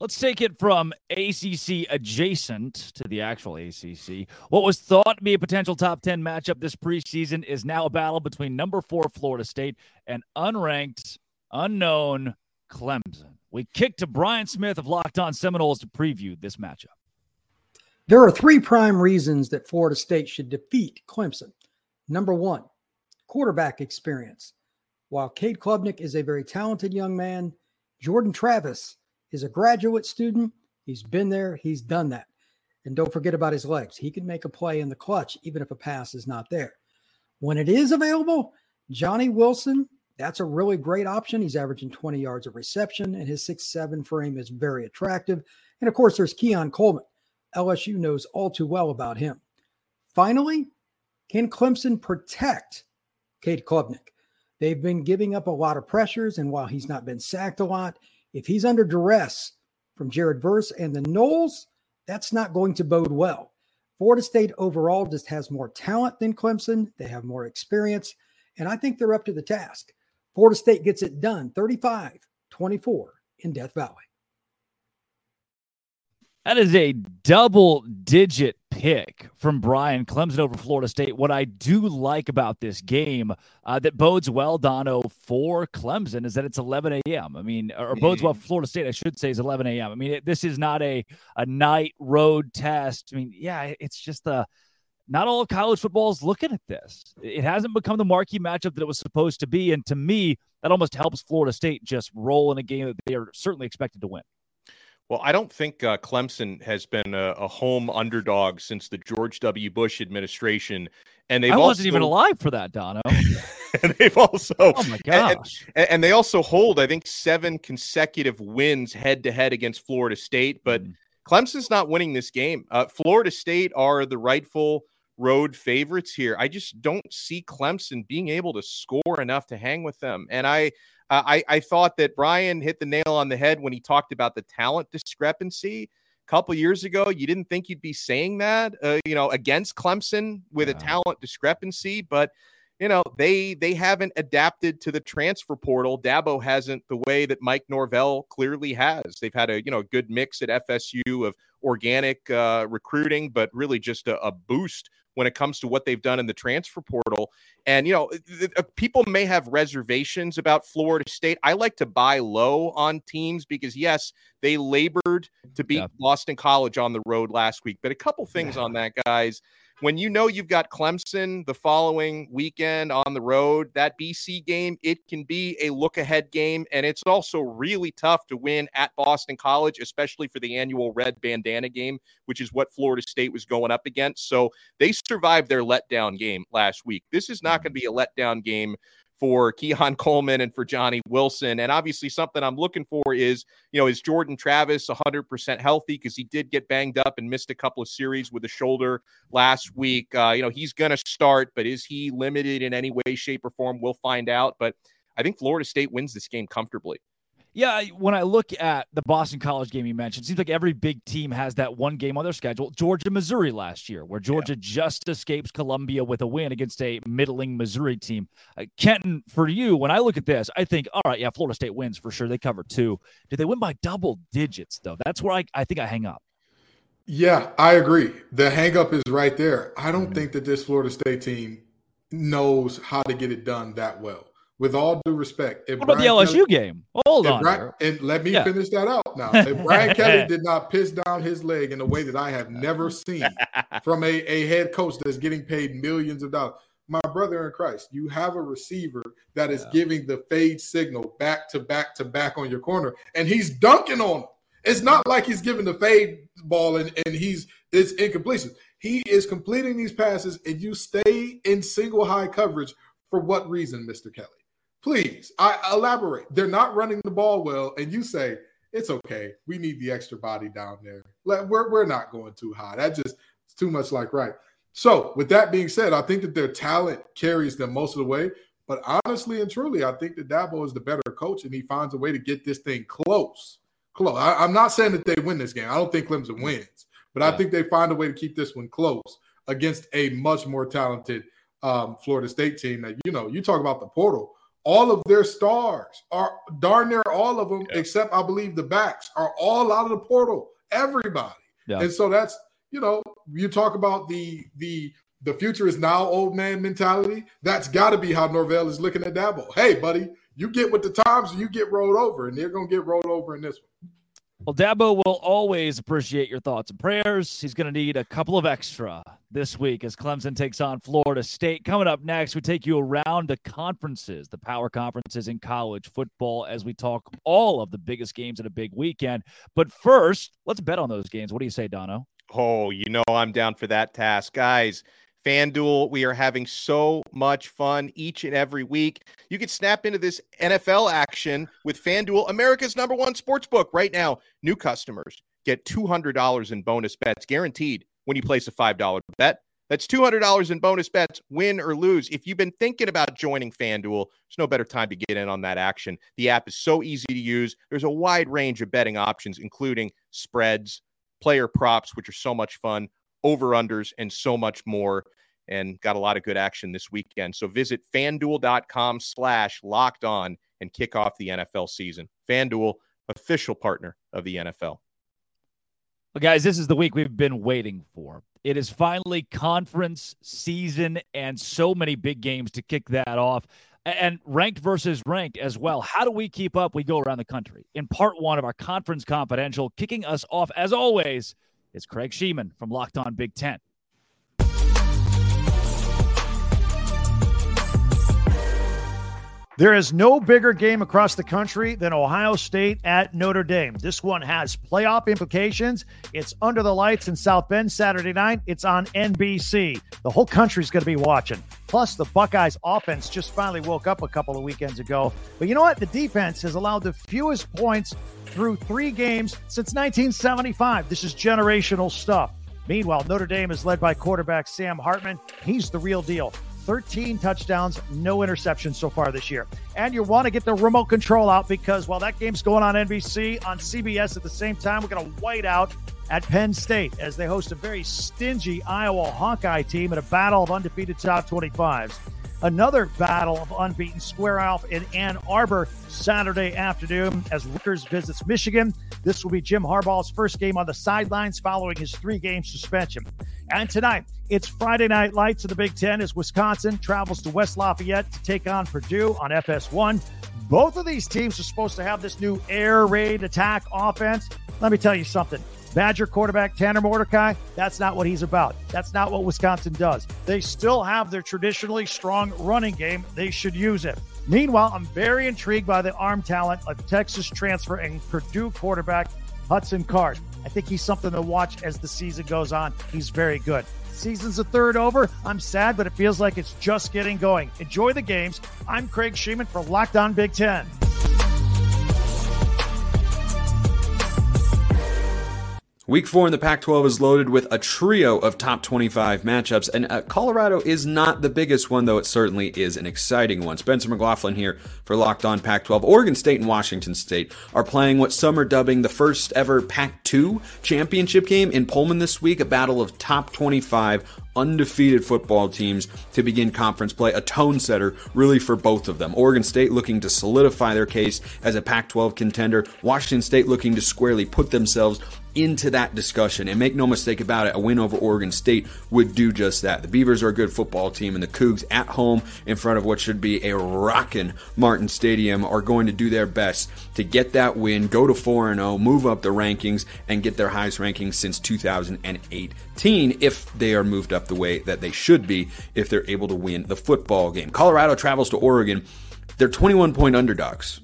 Let's take it from ACC adjacent to the actual ACC. What was thought to be a potential top 10 matchup this preseason is now a battle between number 4 Florida State and unranked, unknown Clemson. We kick to Brian Smith of Locked On Seminoles to preview this matchup. There are three prime reasons that Florida State should defeat Clemson. Number 1, quarterback experience. While Cade Klubnik is a very talented young man, Jordan Travis is a graduate student. He's been there. He's done that. And don't forget about his legs. He can make a play in the clutch, even if a pass is not there. When it is available, Johnny Wilson, that's a really great option. He's averaging 20 yards of reception, and his 6'7" frame is very attractive. And, of course, there's Keon Coleman. LSU knows all too well about him. Finally, can Clemson protect Cade Klubnik? They've been giving up a lot of pressures, and while he's not been sacked a lot, if he's under duress from Jared Verse and the Noles, that's not going to bode well. Florida State overall just has more talent than Clemson. They have more experience, and I think they're up to the task. Florida State gets it done, 35-24 in Death Valley. That is a double-digit pick from Brian. Clemson over Florida State. What I do like about this game that bodes well, Dono, for Clemson is that it's 11 a.m. I mean, or bodes well for Florida State, I should say, is 11 a.m. I mean, this is not a night road test. I mean, yeah, it's just not all college football is looking at this. It hasn't become the marquee matchup that it was supposed to be, and to me, that almost helps Florida State just roll in a game that they are certainly expected to win. Well, I don't think Clemson has been a home underdog since the George W. Bush administration. And I wasn't even alive for that, Dono. And they've also, oh my gosh. And they also hold, I think, 7 consecutive wins head-to-head against Florida State. But Clemson's not winning this game. Florida State are the rightful road favorites here. I just don't see Clemson being able to score enough to hang with them. And I thought that Brian hit the nail on the head when he talked about the talent discrepancy. A couple years ago, you didn't think you'd be saying that, against Clemson with a talent discrepancy, but you know, they haven't adapted to the transfer portal. Dabo hasn't the way that Mike Norvell clearly has. They've had a good mix at FSU of organic recruiting, but really just a boost when it comes to what they've done in the transfer portal. And, you know, people may have reservations about Florida State. I like to buy low on teams because, yes, they labored to beat Boston College on the road last week. But a couple things on that, guys. When you know you've got Clemson the following weekend on the road, that BC game, it can be a look-ahead game, and it's also really tough to win at Boston College, especially for the annual red bandana game, which is what Florida State was going up against. So they survived their letdown game last week. This is not going to be a letdown game for Keon Coleman and for Johnny Wilson. And obviously something I'm looking for is, you know, is Jordan Travis 100% healthy? Because he did get banged up and missed a couple of series with a shoulder last week. He's going to start, but is he limited in any way, shape, or form? We'll find out. But I think Florida State wins this game comfortably. Yeah, when I look at the Boston College game you mentioned, it seems like every big team has that one game on their schedule. Georgia, Missouri last year, where Georgia just escapes Columbia with a win against a middling Missouri team. Kenton, for you, when I look at this, I think, all right, yeah, Florida State wins for sure. They cover two. Did they win by double digits, though? That's where I think I hang up. Yeah, I agree. The hang-up is right there. I don't think that this Florida State team knows how to get it done that well. With all due respect, what about Brian the LSU Kelly, game? Hold on, Brian, and let me finish that out now. If Brian Kelly did not piss down his leg in a way that I have never seen from a head coach that's getting paid millions of dollars, my brother in Christ, you have a receiver that is giving the fade signal back to back to back on your corner, and he's dunking on him. It's not like he's giving the fade ball and it's incompletion. He is completing these passes, and you stay in single high coverage for what reason, Mr. Kelly? Please, I elaborate. They're not running the ball well, and you say, it's okay. We need the extra body down there. We're not going too high. That just it's too much like right. So with that being said, I think that their talent carries them most of the way. But honestly and truly, I think that Dabo is the better coach, and he finds a way to get this thing close. I'm not saying that they win this game. I don't think Clemson wins. But I think they find a way to keep this one close against a much more talented Florida State team that, you know, you talk about the portal. All of their stars are darn near all of them, except I believe the backs are all out of the portal. Everybody, and so that's you talk about the future is now old man mentality. That's got to be how Norvell is looking at Dabo. Hey, buddy, you get with the times, you get rolled over, and they're gonna get rolled over in this one. Well, Dabo will always appreciate your thoughts and prayers. He's going to need a couple of extra this week as Clemson takes on Florida State. Coming up next, we take you around the conferences, the power conferences in college football, as we talk all of the biggest games in a big weekend. But first, let's bet on those games. What do you say, Dono? Oh, I'm down for that task. Guys, FanDuel, we are having so much fun each and every week. You can snap into this NFL action with FanDuel, America's #1 sportsbook. Right now, new customers get $200 in bonus bets guaranteed when you place a $5 bet. That's $200 in bonus bets, win or lose. If you've been thinking about joining FanDuel, there's no better time to get in on that action. The app is so easy to use. There's a wide range of betting options, including spreads, player props, which are so much fun, over-unders, and so much more, and got a lot of good action this weekend. So visit FanDuel.com/LockedOn and kick off the NFL season. FanDuel, official partner of the NFL. Well, guys, this is the week we've been waiting for. It is finally conference season and so many big games to kick that off. And ranked versus ranked as well. How do we keep up? We go around the country. In part one of our Conference Confidential, kicking us off, as always, it's Craig Sheeman from Locked On Big Ten. There is no bigger game across the country than Ohio State at Notre Dame. This one has playoff implications. It's under the lights in South Bend Saturday night. It's on NBC. The whole country's going to be watching. Plus, the Buckeyes offense just finally woke up a couple of weekends ago. But you know what? The defense has allowed the fewest points through three games since 1975. This is generational stuff. Meanwhile, Notre Dame is led by quarterback Sam Hartman. He's the real deal. 13 touchdowns, no interceptions so far this year. And you want to get the remote control out because while that game's going on NBC, on CBS at the same time, we're going to white out at Penn State as they host a very stingy Iowa Hawkeye team in a battle of undefeated top 25s. Another battle of unbeaten square off in Ann Arbor Saturday afternoon as Rutgers visits Michigan. This will be Jim Harbaugh's first game on the sidelines following his three-game suspension. And tonight, it's Friday Night Lights in the Big Ten as Wisconsin travels to West Lafayette to take on Purdue on FS1. Both of these teams are supposed to have this new air raid attack offense. Let me tell you something. Badger quarterback Tanner Mordecai, that's not what he's about. That's not what Wisconsin does. They still have their traditionally strong running game. They should use it. Meanwhile, I'm very intrigued by the arm talent of Texas transfer and Purdue quarterback Hudson Card. I think he's something to watch as the season goes on. He's very good. Season's a third over. I'm sad, but it feels like it's just getting going. Enjoy the games. I'm Craig Sheeman for Locked On Big Ten. Week 4 in the Pac-12 is loaded with a trio of top 25 matchups, and Colorado is not the biggest one, though it certainly is an exciting one. Spencer McLaughlin here for Locked On Pac-12. Oregon State and Washington State are playing what some are dubbing the first ever Pac-2 championship game in Pullman this week, a battle of top 25 undefeated football teams to begin conference play, a tone setter really for both of them. Oregon State looking to solidify their case as a Pac-12 contender, Washington State looking to squarely put themselves into that discussion. And make no mistake about it, a win over Oregon State would do just that. The Beavers are a good football team, and the Cougs at home in front of what should be a rockin' Martin Stadium are going to do their best to get that win, go to 4-0, move up the rankings, and get their highest rankings since 2018 if they are moved up the way that they should be if they're able to win the football game. Colorado travels to Oregon. They're 21-point underdogs.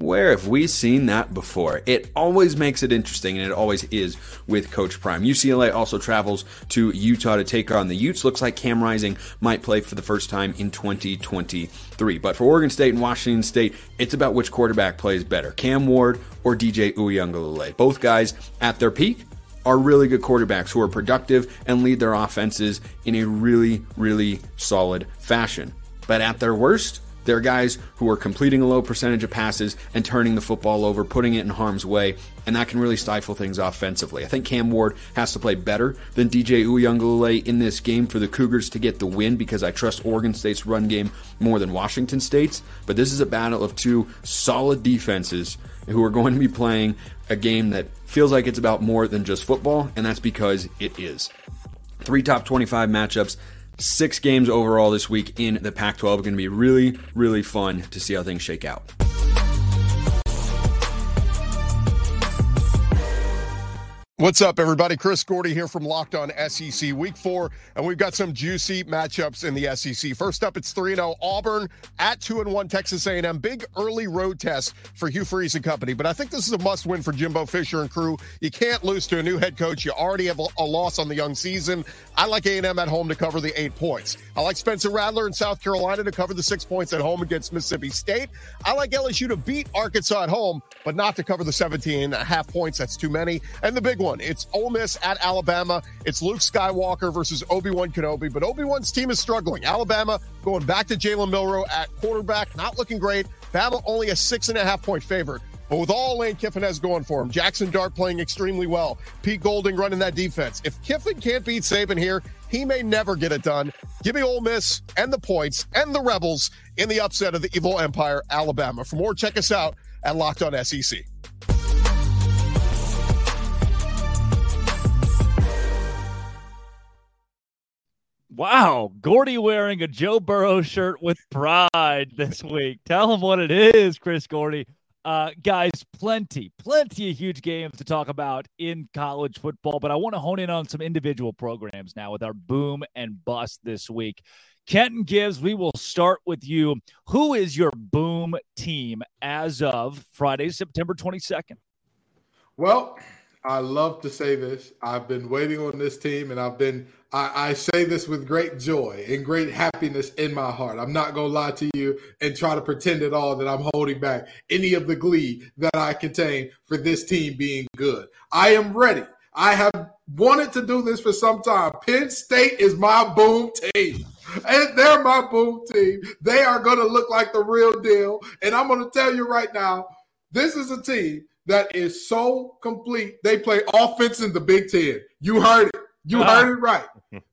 Where have we seen that before? It always makes it interesting, and it always is with Coach Prime. UCLA also travels to Utah to take on the Utes. Looks like Cam Rising might play for the first time in 2023. But for Oregon State and Washington State, it's about which quarterback plays better, Cam Ward or DJ Uiagalelei. Both guys at their peak are really good quarterbacks who are productive and lead their offenses in a really, really solid fashion. But at their worst, they're guys who are completing a low percentage of passes and turning the football over, putting it in harm's way, and that can really stifle things offensively. I think Cam Ward has to play better than DJ Uiagalelei in this game for the Cougars to get the win, because I trust Oregon State's run game more than Washington State's. But this is a battle of two solid defenses who are going to be playing a game that feels like it's about more than just football, and that's because it is. 3 top 25 matchups. 6 games overall this week in the Pac-12. Going to be really, really fun to see how things shake out. What's up, everybody? Chris Gordy here from Locked On SEC Week 4, and we've got some juicy matchups in the SEC. First up, it's 3-0 Auburn at 2-1 Texas A&M. Big early road test for Hugh Freeze and company, but I think this is a must-win for Jimbo Fisher and crew. You can't lose to a new head coach. You already have a loss on the young season. I like A&M at home to cover the 8 points. I like Spencer Rattler in South Carolina to cover the 6 points at home against Mississippi State. I like LSU to beat Arkansas at home, but not to cover the 17.5 points. That's too many. And the big one, it's Ole Miss at Alabama. It's Luke Skywalker versus Obi-Wan Kenobi, but Obi-Wan's team is struggling. Alabama going back to Jalen Milroe at quarterback, not looking great. Bama only a 6.5 point favorite. But with all Lane Kiffin has going for him, Jackson Dart playing extremely well, Pete Golding running that defense. If Kiffin can't beat Saban here, he may never get it done. Give me Ole Miss and the points and the Rebels in the upset of the Evil Empire, Alabama. For more, check us out at Locked On SEC. Wow, Gordy wearing a Joe Burrow shirt with pride this week. Tell him what it is, Chris Gordy. Guys, plenty of huge games to talk about in college football, but I want to hone in on some individual programs now with our boom and bust this week. Kenton Gibbs, we will start with you. Who is your boom team as of Friday, September 22nd? Well, I love to say this. I've been waiting on this team, and I say this with great joy and great happiness in my heart. I'm not going to lie to you and try to pretend at all that I'm holding back any of the glee that I contain for this team being good. I am ready. I have wanted to do this for some time. Penn State is my boom team. And they're my boom team. They are going to look like the real deal. And I'm going to tell you right now, this is a team that is so complete. They play offense in the Big Ten. You heard it. You heard it right.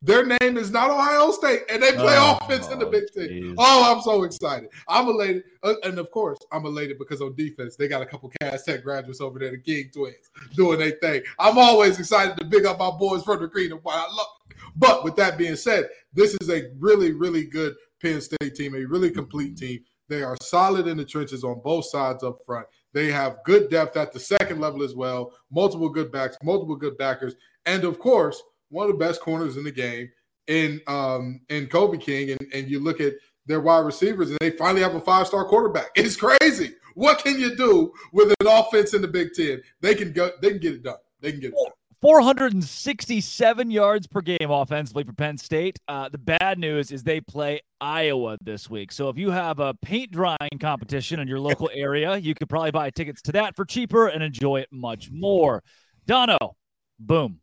Their name is not Ohio State, and they play offense in the Big Ten. Geez. Oh, I'm so excited. I'm elated. And, of course, I'm elated because on defense, they got a couple Cass Tech graduates over there, the King Twins, doing their thing. I'm always excited to big up my boys from the Green and White. I love it. But with that being said, this is a really, really good Penn State team, a really complete team. They are solid in the trenches on both sides up front. They have good depth at the second level as well, multiple good backs, multiple good backers, and, of course, one of the best corners in the game in Kobe King. And you look at their wide receivers, and they finally have a 5-star quarterback. It's crazy. What can you do with an offense in the Big Ten? They can get it done. 467 yards per game offensively for Penn State. The bad news is they play Iowa this week. So if you have a paint drying competition in your local area, you could probably buy tickets to that for cheaper and enjoy it much more. Dono, Boom.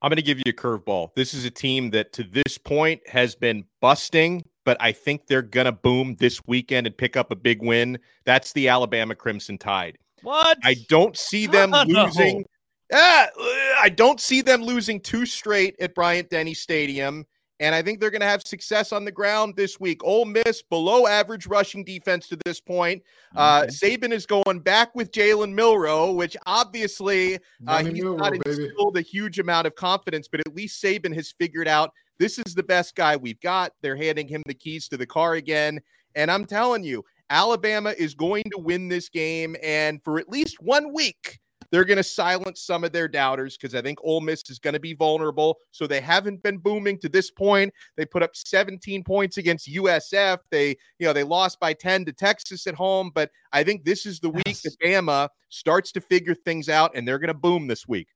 I'm going to give you a curveball. This is a team that to this point has been busting, but I think they're going to boom this weekend and pick up a big win. That's the Alabama Crimson Tide. What? I don't see them losing. I don't see them losing two straight at Bryant-Denny Stadium. And I think they're going to have success on the ground this week. Ole Miss, below average rushing defense to this point. Saban is going back with Jalen Milroe, which obviously he's not instilled a huge amount of confidence, but at least Saban has figured out this is the best guy we've got. They're handing him the keys to the car again. And I'm telling you, Alabama is going to win this game. And for at least 1 week, they're going to silence some of their doubters because I think Ole Miss is going to be vulnerable. So they haven't been booming to this point. They put up 17 points against USF. They, you know, they lost by 10 to Texas at home. But I think this is the week that Bama starts to figure things out, and they're going to boom this week.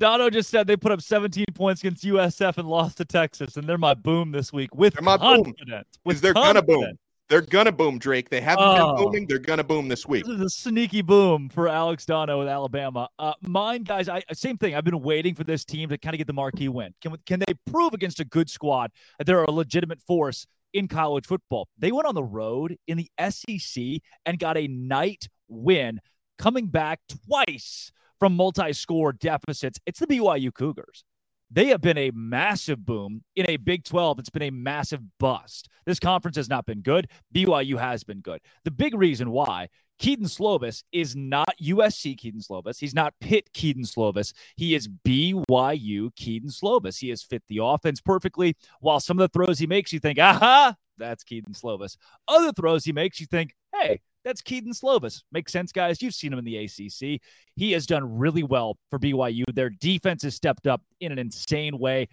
Dono just said they put up 17 points against USF and lost to Texas, and they're my boom this week with confidence. Because they're going to boom. They're going to boom, Drake. They haven't been booming. They're going to boom this week. This is a sneaky boom for Alex Dono with Alabama. Mine, guys, same thing. I've been waiting for this team to kind of get the marquee win. Can they prove against a good squad that they're a legitimate force in college football? They went on the road in the SEC and got a night win, coming back twice from multi-score deficits. It's the BYU Cougars. They have been a massive boom in a Big 12. It's been a massive bust. This conference has not been good. BYU has been good. The big reason why Keaton Slovis is not USC Keaton Slovis. He's not Pitt Keaton Slovis. He is BYU Keaton Slovis. He has fit the offense perfectly. While some of the throws he makes, you think, aha, that's Keaton Slovis. Other throws he makes, you think, hey, that's Keaton Slovis. Makes sense, guys. You've seen him in the ACC. He has done really well for BYU. Their defense has stepped up in an insane way.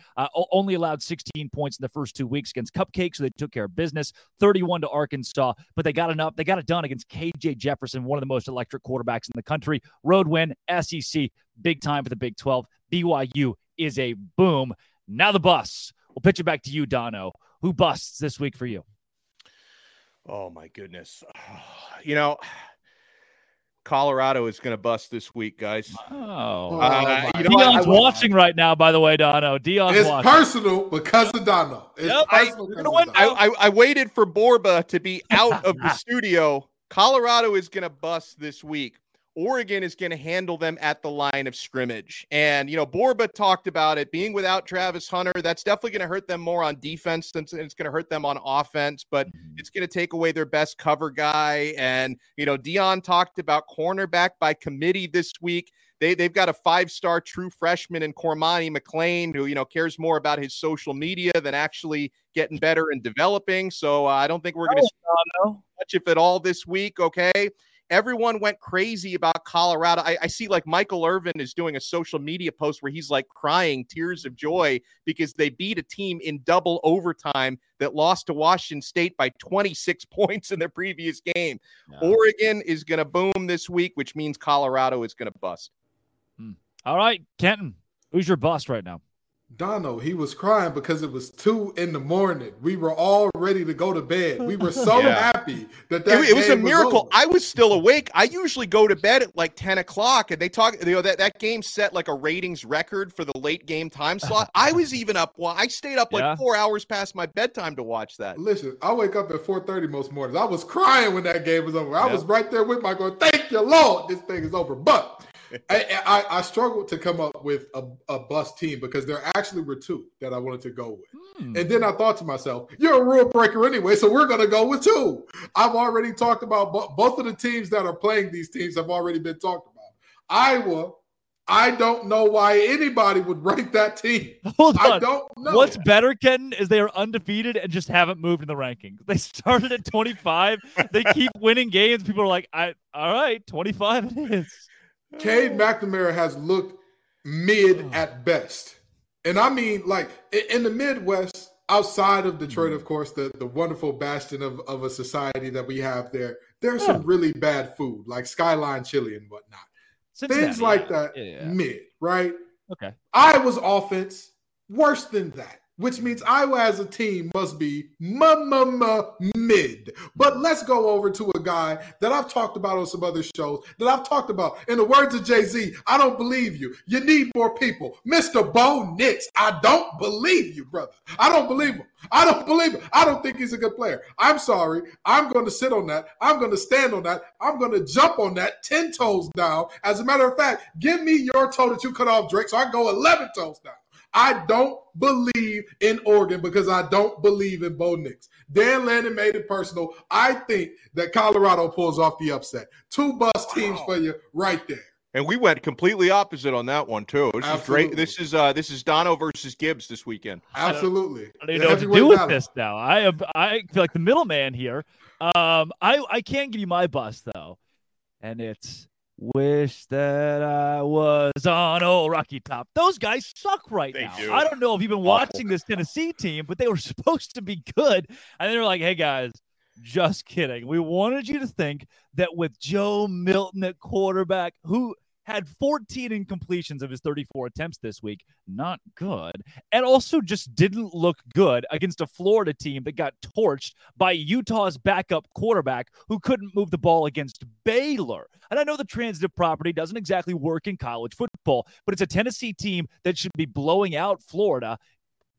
Only allowed 16 points in the first 2 weeks against Cupcake, so they took care of business. 31 to Arkansas, but they got enough. They got it done against KJ Jefferson, one of the most electric quarterbacks in the country. Road win, SEC, big time for the Big 12. BYU is a boom. Now the bus. We'll pitch it back to you, Dono. Who busts this week for you? Oh, my goodness. You know, Colorado is going to bust this week, guys. Oh. You know, Deion's watching right now, by the way, Dono. Deion's watching. It's personal because of Dono. It's personal because of Dono. I waited for Borba to be out of the studio. Colorado is going to bust this week. Oregon is going to handle them at the line of scrimmage. And, you know, Borba talked about it being without Travis Hunter. That's definitely going to hurt them more on defense than it's going to hurt them on offense, but it's going to take away their best cover guy. And, you know, Deion talked about cornerback by committee this week. They've got a five-star true freshman in Cormani McLean who, you know, cares more about his social media than actually getting better and developing. So I don't think we're going to see much, if at all, this week. Okay. Everyone went crazy about Colorado. I see like Michael Irvin is doing a social media post where he's like crying tears of joy because they beat a team in double overtime that lost to Washington State by 26 points in their previous game. No. Oregon is going to boom this week, which means Colorado is going to bust. All right, Kenton, who's your bust right now? Dono, he was crying because it was 2 a.m. We were all ready to go to bed. We were so happy that it was a miracle. I was still awake. I usually go to bed at like 10 o'clock, and they talk, you know, that game set like a ratings record for the late game time slot. I was even up. Well, I stayed up like 4 hours past my bedtime to watch that. Listen, I wake up at 4:30 most mornings. I was crying when that game was over. I was right there with Michael. Thank you, Lord, this thing is over. But I struggled to come up with a bust team because there actually were two that I wanted to go with. And then I thought to myself, you're a rule breaker anyway, so we're going to go with two. I've already talked about both of the teams that are playing these teams have already been talked about. Iowa, I don't know why anybody would rank that team. Hold on. I don't know. What's better, Kenton, is they are undefeated and just haven't moved in the rankings. They started at 25. They keep winning games. People are like, all right, 25 it is. Cade McNamara has looked mid at best. And I mean, like, in the Midwest, outside of Detroit, of course, the wonderful bastion of a society that we have there, there's some really bad food, like Skyline Chili and whatnot. Cincinnati, things like that, mid, right? Okay. Iowa's offense, worse than that, which means Iowa as a team must be mid. But let's go over to a guy that I've talked about on some other shows, that I've talked about. In the words of Jay-Z, I don't believe you. You need more people. Mr. Bo Nix, I don't believe you, brother. I don't believe him. I don't believe him. I don't think he's a good player. I'm sorry. I'm going to sit on that. I'm going to stand on that. I'm going to jump on that 10 toes down. As a matter of fact, give me your toe that you cut off, Drake, so I go 11 toes down. I don't believe in Oregon because I don't believe in Bo Nix. Dan Lanning made it personal. I think that Colorado pulls off the upset. Two bust teams for you right there. And we went completely opposite on that one too. This Absolutely. Is great. This is Dono versus Gibbs this weekend. Absolutely. I don't know what to do with this now. I feel like the middleman here. I can give you my bust though, and it's wish that I was on old Rocky Top. Those guys suck right now. Do. I don't know if you've been watching this Tennessee team, but they were supposed to be good. And they were like, hey, guys, just kidding. We wanted you to think that with Joe Milton at quarterback, who had 14 incompletions of his 34 attempts this week, not good, and also just didn't look good against a Florida team that got torched by Utah's backup quarterback who couldn't move the ball against Baylor. And I know the transitive property doesn't exactly work in college football, but it's a Tennessee team that should be blowing out Florida.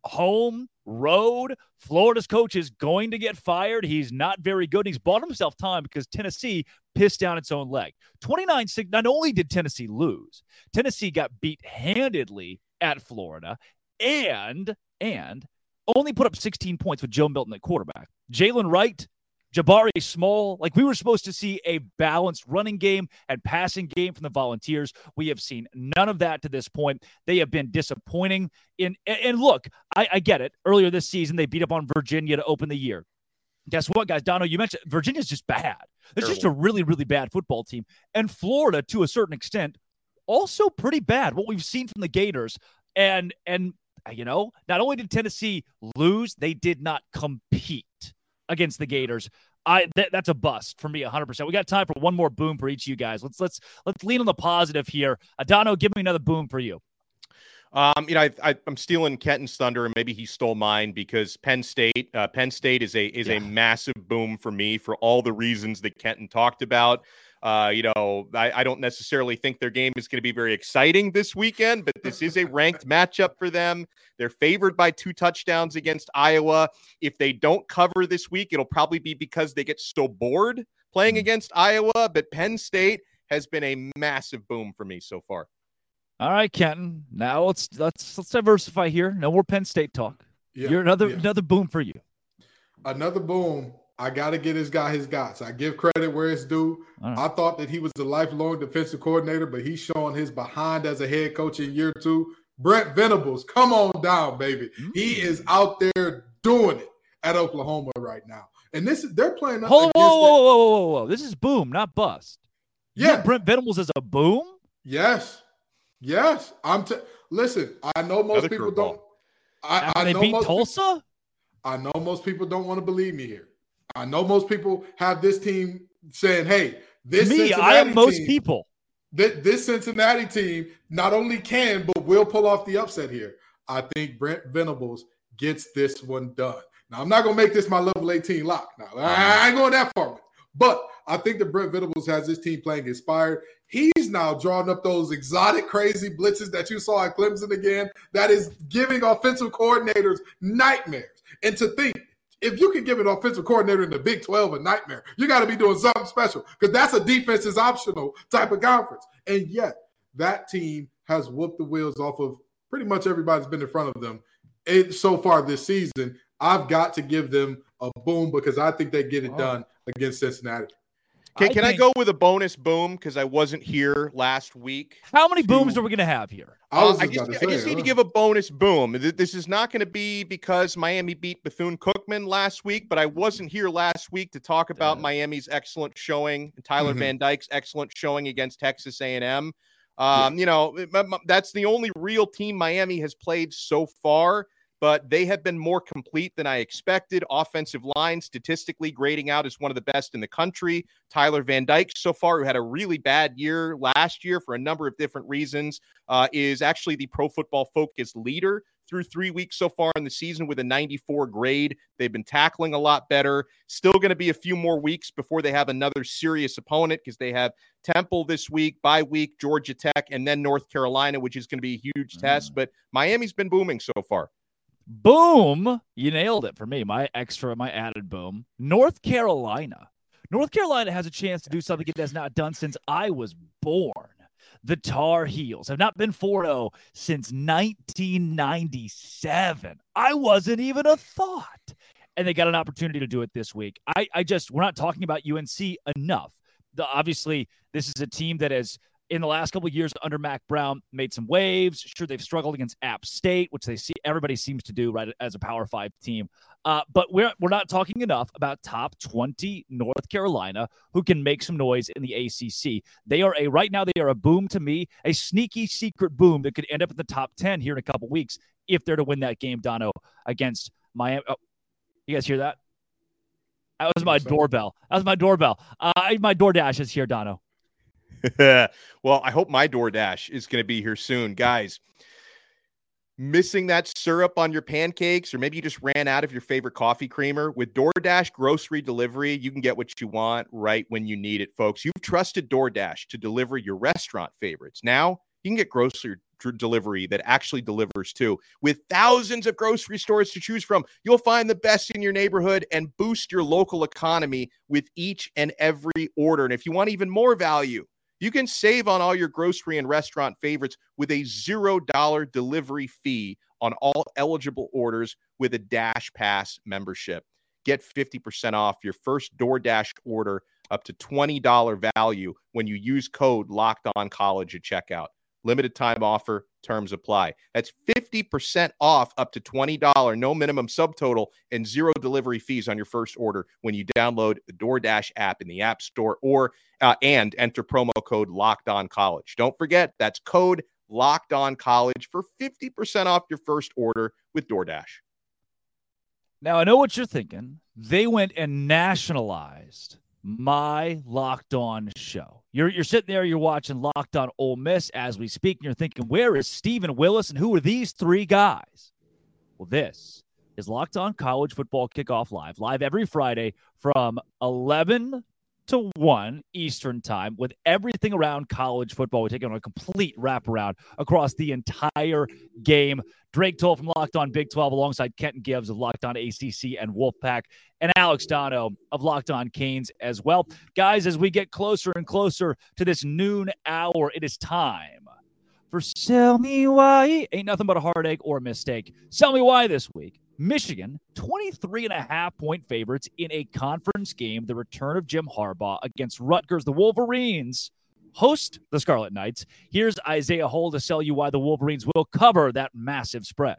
Home, road, Florida's coach is going to get fired. He's not very good. He's bought himself time because Tennessee pissed down its own leg. 29-6, not only did Tennessee lose, Tennessee got beat handedly at Florida and only put up 16 points with Joe Milton at quarterback. Jalen Wright, Jabari Small, like we were supposed to see a balanced running game and passing game from the Volunteers. We have seen none of that to this point. They have been disappointing. And look, I get it. Earlier this season, they beat up on Virginia to open the year. Guess what, guys? Dono, you mentioned Virginia's just bad. It's just a really, really bad football team. And Florida, to a certain extent, also pretty bad. What we've seen from the Gators and you know, not only did Tennessee lose, they did not compete against the Gators. That's a bust for me, 100%. We got time for one more boom for each of you guys. Let's lean on the positive here. Dono, give me another boom for you. I'm stealing Kenton's thunder, and maybe he stole mine because Penn State is a massive boom for me for all the reasons that Kenton talked about. I don't necessarily think their game is going to be very exciting this weekend, but this is a ranked matchup for them. They're favored by 2 touchdowns against Iowa. If they don't cover this week, it'll probably be because they get so bored playing against Iowa, but Penn State has been a massive boom for me so far. All right, Kenton. Now let's diversify here. No more Penn State talk. Yeah, you're another boom for you. Another boom. I got to get this guy his guys. I give credit where it's due. Right. I thought that he was the lifelong defensive coordinator, but he's showing his behind as a head coach in year 2. Brent Venables, come on down, baby. Mm-hmm. He is out there doing it at Oklahoma right now. And they're playing up against whoa. This is boom, not bust. Yeah. You, Brent Venables is a boom? Yes. Listen, I know most people don't. I know they beat Tulsa? I know most people don't want to believe me here. I know most people have this team saying, hey, this Cincinnati team not only can, but will pull off the upset here. I think Brent Venables gets this one done. Now, I'm not going to make this my level 18 lock. Now, I ain't going that far with it. But I think that Brent Venables has this team playing inspired. He's now drawing up those exotic, crazy blitzes that you saw at Clemson again. That is giving offensive coordinators nightmares. And to think, if you can give an offensive coordinator in the Big 12 a nightmare, you got to be doing something special because that's a defense is optional type of conference. And yet that team has whooped the wheels off of pretty much everybody's been in front of them so far this season. I've got to give them a boom because I think they get it done against Cincinnati. Okay, I go with a bonus boom because I wasn't here last week? How many booms are we going to have here? I just need to give a bonus boom. This is not going to be because Miami beat Bethune-Cookman last week, but I wasn't here last week to talk about Miami's excellent showing, Tyler Van Dyke's excellent showing against Texas A&M. That's the only real team Miami has played so far. But they have been more complete than I expected. Offensive line statistically grading out as one of the best in the country. Tyler Van Dyke so far, who had a really bad year last year for a number of different reasons, is actually the Pro Football Focus leader through 3 weeks so far in the season with a 94 grade. They've been tackling a lot better. Still going to be a few more weeks before they have another serious opponent because they have Temple this week, bye week, Georgia Tech, and then North Carolina, which is going to be a huge test. But Miami's been booming so far. Boom. You nailed it for me. My added boom. North Carolina has a chance to do something it has not done since I was born. The Tar Heels have not been 4-0 since 1997. I wasn't even a thought. And they got an opportunity to do it this week. We're not talking about UNC enough. Obviously, this is a team that has, in the last couple of years under Mac Brown, made some waves. Sure, they've struggled against App State, which everybody seems to do, right, as a Power 5 team. But we're not talking enough about top 20 North Carolina, who can make some noise in the ACC. Right now they are a boom to me, a sneaky secret boom that could end up at the top 10 here in a couple weeks if they're to win that game, Dono, against Miami. Oh, you guys hear that? That was my doorbell. My DoorDash is here, Dono. Well, I hope my DoorDash is going to be here soon. Guys, missing that syrup on your pancakes, or maybe you just ran out of your favorite coffee creamer? With DoorDash grocery delivery, you can get what you want right when you need it, folks. You've trusted DoorDash to deliver your restaurant favorites. Now you can get grocery delivery that actually delivers too. With thousands of grocery stores to choose from, you'll find the best in your neighborhood and boost your local economy with each and every order. And if you want even more value, you can save on all your grocery and restaurant favorites with a $0 delivery fee on all eligible orders with a Dash Pass membership. Get 50% off your first DoorDash order up to $20 value when you use code LOCKEDONCOLLEGE at checkout. Limited time offer, terms apply. That's 50% off up to $20, no minimum subtotal, and zero delivery fees on your first order when you download the DoorDash app in the App Store or and enter promo code LOCKEDONCOLLEGE. Don't forget, that's code LOCKEDONCOLLEGE for 50% off your first order with DoorDash. Now, I know what you're thinking. They went and nationalized my Locked On show. You're sitting there, you're watching Locked On Ole Miss as we speak, and you're thinking, where is Stephen Willis and who are these three guys? Well, this is Locked On College Football Kickoff Live every Friday from 11 to 1 Eastern Time with everything around college football. We take it on a complete wraparound across the entire game. Drake Tolt from Locked On Big 12 alongside Kenton Gibbs of Locked On ACC and Wolfpack, and Alex Dono of Locked On Canes as well. Guys, as we get closer and closer to this noon hour, it is time for Sell Me Why. Ain't nothing but a heartache or a mistake. Sell Me Why this week. Michigan, 23.5-point favorites in a conference game. The return of Jim Harbaugh against Rutgers. The Wolverines host the Scarlet Knights. Here's Isaiah Hole to sell you why the Wolverines will cover that massive spread.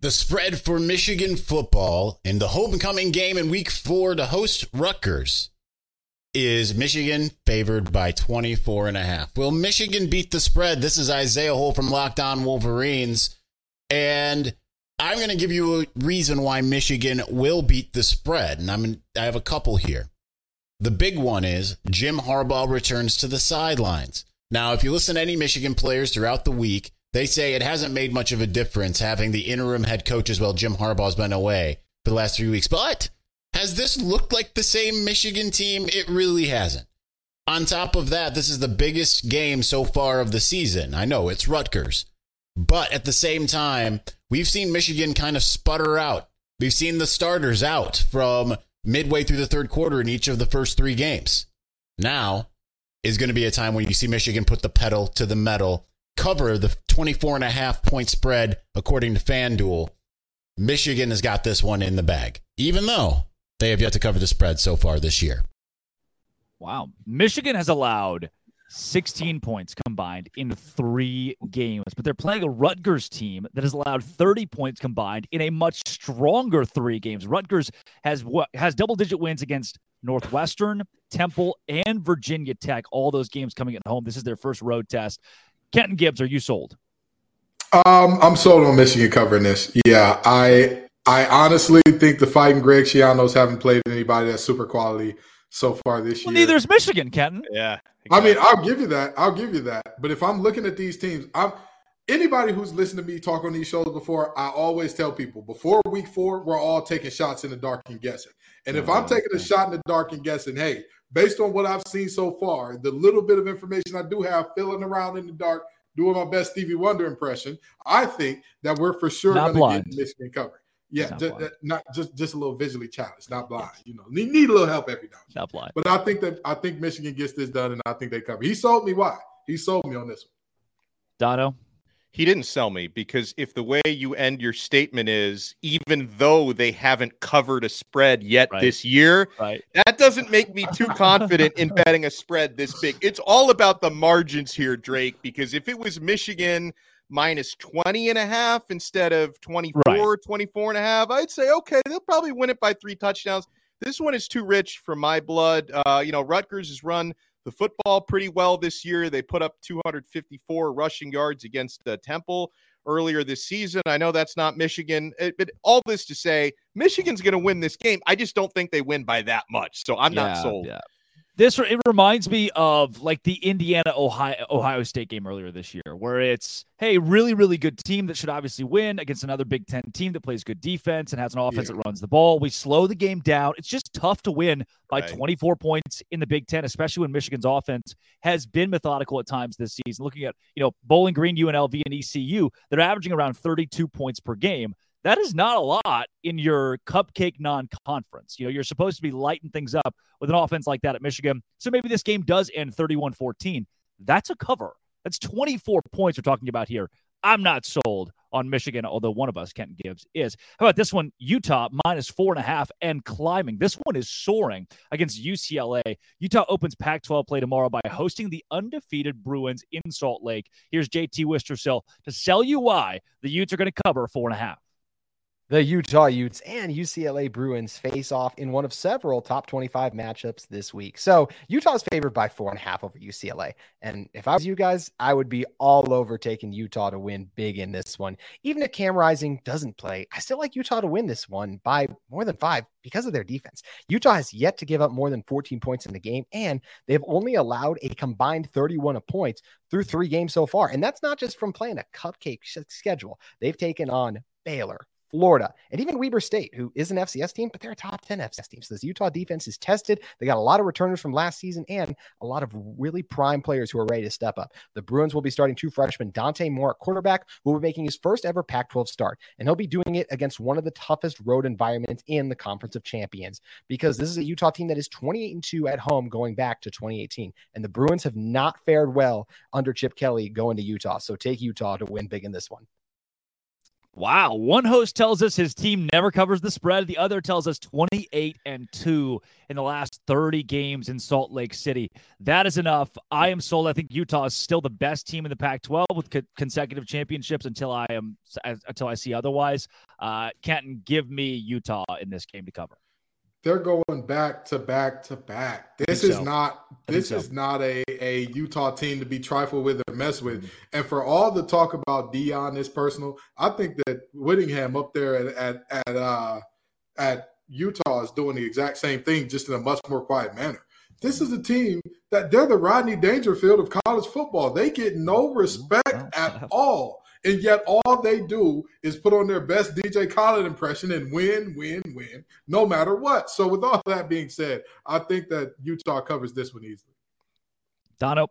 The spread for Michigan football in the homecoming game in Week 4 to host Rutgers is Michigan favored by 24.5. Will Michigan beat the spread? This is Isaiah Hole from Locked On Wolverines, and I'm going to give you a reason why Michigan will beat the spread, and I have a couple here. The big one is Jim Harbaugh returns to the sidelines. Now, if you listen to any Michigan players throughout the week, they say it hasn't made much of a difference having the interim head coach as well. Jim Harbaugh's been away for the last 3 weeks. But has this looked like the same Michigan team? It really hasn't. On top of that, this is the biggest game so far of the season. I know it's Rutgers. But at the same time, we've seen Michigan kind of sputter out. We've seen the starters out from midway through the third quarter in each of the first three games. Now is going to be a time when you see Michigan put the pedal to the metal, cover the 24.5-point spread, according to FanDuel. Michigan has got this one in the bag, even though they have yet to cover the spread so far this year. Wow. Michigan has allowed 16 points combined in 3 games, but they're playing a Rutgers team that has allowed 30 points combined in a much stronger 3 games. Rutgers has double-digit wins against Northwestern, Temple, and Virginia Tech, all those games coming at home. This is their first road test. Kenton Gibbs, are you sold? I'm sold on Michigan covering this. Yeah, I honestly think the fighting Greg Schiano's haven't played anybody that's super quality so far this year. Well, neither is Michigan, Kenton. Yeah. Exactly. I mean, I'll give you that. But if I'm looking at these teams, I'm Anybody who's listened to me talk on these shows before, I always tell people, before week four, we're all taking shots in the dark and guessing. And if I'm taking a shot in the dark and guessing, hey, based on what I've seen so far, the little bit of information I do have, feeling around in the dark, doing my best Stevie Wonder impression, I think that we're for sure going to get Michigan covered. Yeah, not just a little visually challenged, not blind. Yes. You know, need a little help every now and then. Not blind. But I think Michigan gets this done, and I think they cover. He sold me why. He sold me on this one. Dono? He didn't sell me, because if the way you end your statement is, even though they haven't covered a spread yet this year, that doesn't make me too confident in betting a spread this big. It's all about the margins here, Drake, because if it was Michigan minus 20.5 instead of 24 and a half, I'd say, okay, they'll probably win it by 3 touchdowns. This one is too rich for my blood. You know, Rutgers has run the football pretty well this year. They put up 254 rushing yards against Temple earlier this season. I know that's not Michigan, but all this to say, Michigan's going to win this game. I just don't think they win by that much, so I'm not sold. Yeah. It reminds me of like the Ohio State game earlier this year, where it's, hey, really, really good team that should obviously win against another Big Ten team that plays good defense and has an offense that runs the ball. We slow the game down. It's just tough to win by 24 points in the Big Ten, especially when Michigan's offense has been methodical at times this season. Looking at, you know, Bowling Green, UNLV, and ECU, they're averaging around 32 points per game. That is not a lot in your cupcake non-conference. You know, you're supposed to be lighting things up with an offense like that at Michigan. So maybe this game does end 31-14. That's a cover. That's 24 points we're talking about here. I'm not sold on Michigan, although one of us, Kenton Gibbs, is. How about this one? Utah minus 4.5 and climbing. This one is soaring against UCLA. Utah opens Pac-12 play tomorrow by hosting the undefeated Bruins in Salt Lake. Here's JT Wistercell to sell you why the Utes are going to cover 4.5. The Utah Utes and UCLA Bruins face off in one of several top 25 matchups this week. So Utah's favored by 4.5 over UCLA. And if I was you guys, I would be all over taking Utah to win big in this one. Even if Cam Rising doesn't play, I still like Utah to win this one by more than 5 because of their defense. Utah has yet to give up more than 14 points in the game, and they've only allowed a combined 31 points through 3 games so far. And that's not just from playing a cupcake schedule. They've taken on Baylor, Florida, and even Weber State, who is an FCS team, but they're a top 10 FCS team. So this Utah defense is tested. They got a lot of returners from last season and a lot of really prime players who are ready to step up. The Bruins will be starting 2 freshmen, Dante Moore at quarterback, who will be making his first ever Pac-12 start. And he'll be doing it against one of the toughest road environments in the Conference of Champions, because this is a Utah team that is 28-2 at home going back to 2018. And the Bruins have not fared well under Chip Kelly going to Utah. So take Utah to win big in this one. Wow. One host tells us his team never covers the spread. The other tells us 28-2 in the last 30 games in Salt Lake City. That is enough. I am sold. I think Utah is still the best team in the Pac-12 with consecutive championships until I see otherwise. Kenton, give me Utah in this game to cover. They're going back to back to back. This is not a Utah team to be trifled with or messed with. And for all the talk about Deion is personal, I think that Whittingham up there at Utah is doing the exact same thing, just in a much more quiet manner. This is a team that they're the Rodney Dangerfield of college football. They get no respect at all. And yet all they do is put on their best DJ Khaled impression and win, no matter what. So with all that being said, I think that Utah covers this one easily. Dono.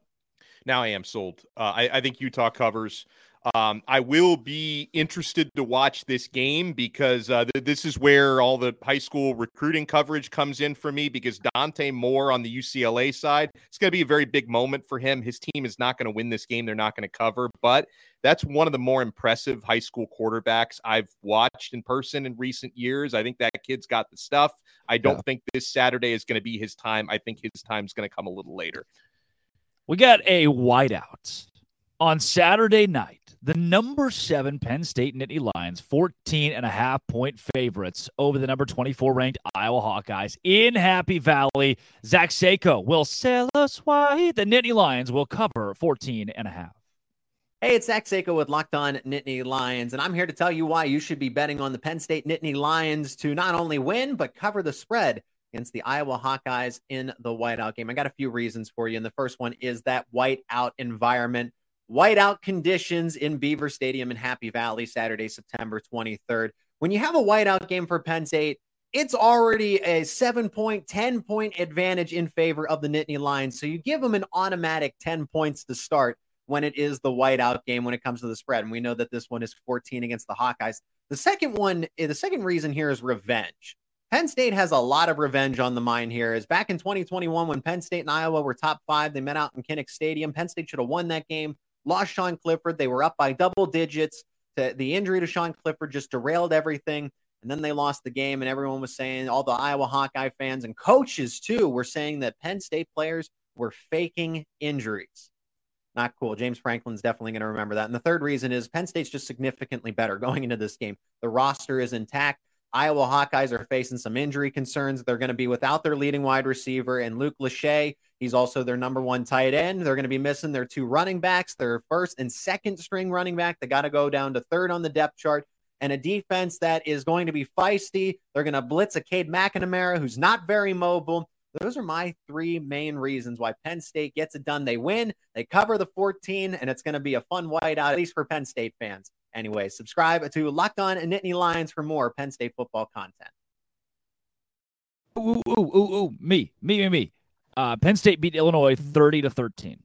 Now I am sold. I think Utah covers. I will be interested to watch this game because this is where all the high school recruiting coverage comes in for me, because Dante Moore on the UCLA side, it's going to be a very big moment for him. His team is not going to win this game. They're not going to cover, but that's one of the more impressive high school quarterbacks I've watched in person in recent years. I think that kid's got the stuff. I don't think this Saturday is going to be his time. I think his time's going to come a little later. We got a wideout on Saturday night. The number 7 Penn State Nittany Lions, 14.5-point favorites over the number 24-ranked Iowa Hawkeyes in Happy Valley. Zach Seiko will sell us why the Nittany Lions will cover 14.5. Hey, it's Zach Seiko with Locked On Nittany Lions, and I'm here to tell you why you should be betting on the Penn State Nittany Lions to not only win, but cover the spread against the Iowa Hawkeyes in the whiteout game. I got a few reasons for you, and the first one is that whiteout environment. whiteout conditions in Beaver Stadium in Happy Valley, Saturday, September 23rd. When you have a whiteout game for Penn State, it's already a 7-point, 10-point advantage in favor of the Nittany Lions. So you give them an automatic 10 points to start when it is the whiteout game when it comes to the spread. And we know that this one is 14 against the Hawkeyes. The second reason here is revenge. Penn State has a lot of revenge on the mind here. As back in 2021, when Penn State and Iowa were top five, they met out in Kinnick Stadium. Penn State should have won that game, lost Sean Clifford. They were up by double digits. The injury to Sean Clifford just derailed everything. And then they lost the game, and everyone was saying, all the Iowa Hawkeye fans and coaches, too, were saying that Penn State players were faking injuries. Not cool. James Franklin's definitely going to remember that. And the third reason is Penn State's just significantly better going into this game. The roster is intact. Iowa Hawkeyes are facing some injury concerns. They're going to be without their leading wide receiver and Luke Lachey. He's also their number one tight end. They're going to be missing their two running backs, their first and second string running back. They got to go down to third on the depth chart. And a defense that is going to be feisty. They're going to blitz a Cade McNamara, who's not very mobile. Those are my three main reasons why Penn State gets it done. They win, they cover the 14, and it's going to be a fun whiteout, at least for Penn State fans. Anyway, subscribe to Locked On and Nittany Lions for more Penn State football content. Me. Penn State beat Illinois 30-13.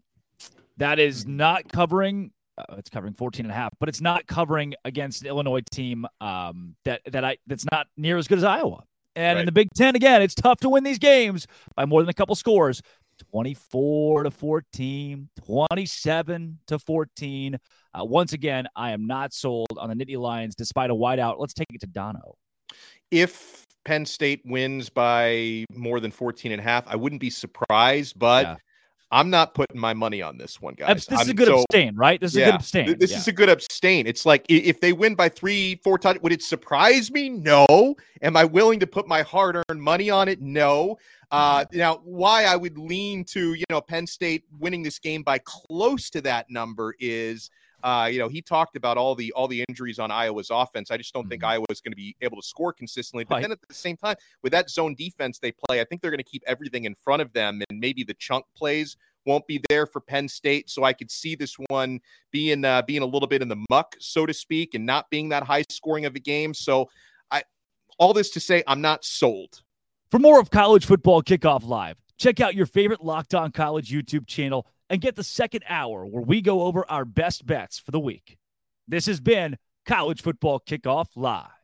That is not covering. It's covering 14.5, but it's not covering against an Illinois team that's not near as good as Iowa. And right. In the Big Ten, again, it's tough to win these games by more than a couple scores. 24-14, 27-14. Once again, I am not sold on the Nittany Lions despite a whiteout. Let's take it to Dono. If Penn State wins by more than 14.5, I wouldn't be surprised, but yeah. I'm not putting my money on this one, guys. This is a good abstain. It's like if they win by 3-4 times, would it surprise me? No. Am I willing to put my hard-earned money on it? No. Now, why I would lean to Penn State winning this game by close to that number is he talked about all the injuries on Iowa's offense. I just don't think Iowa is going to be able to score consistently. But then at the same time, with that zone defense they play, I think they're going to keep everything in front of them, and maybe the chunk plays won't be there for Penn State. So I could see this one being a little bit in the muck, so to speak, and not being that high scoring of a game. So all this to say, I'm not sold. For more of College Football Kickoff Live, check out your favorite Locked On College YouTube channel. And get the second hour where we go over our best bets for the week. This has been College Football Kickoff Live.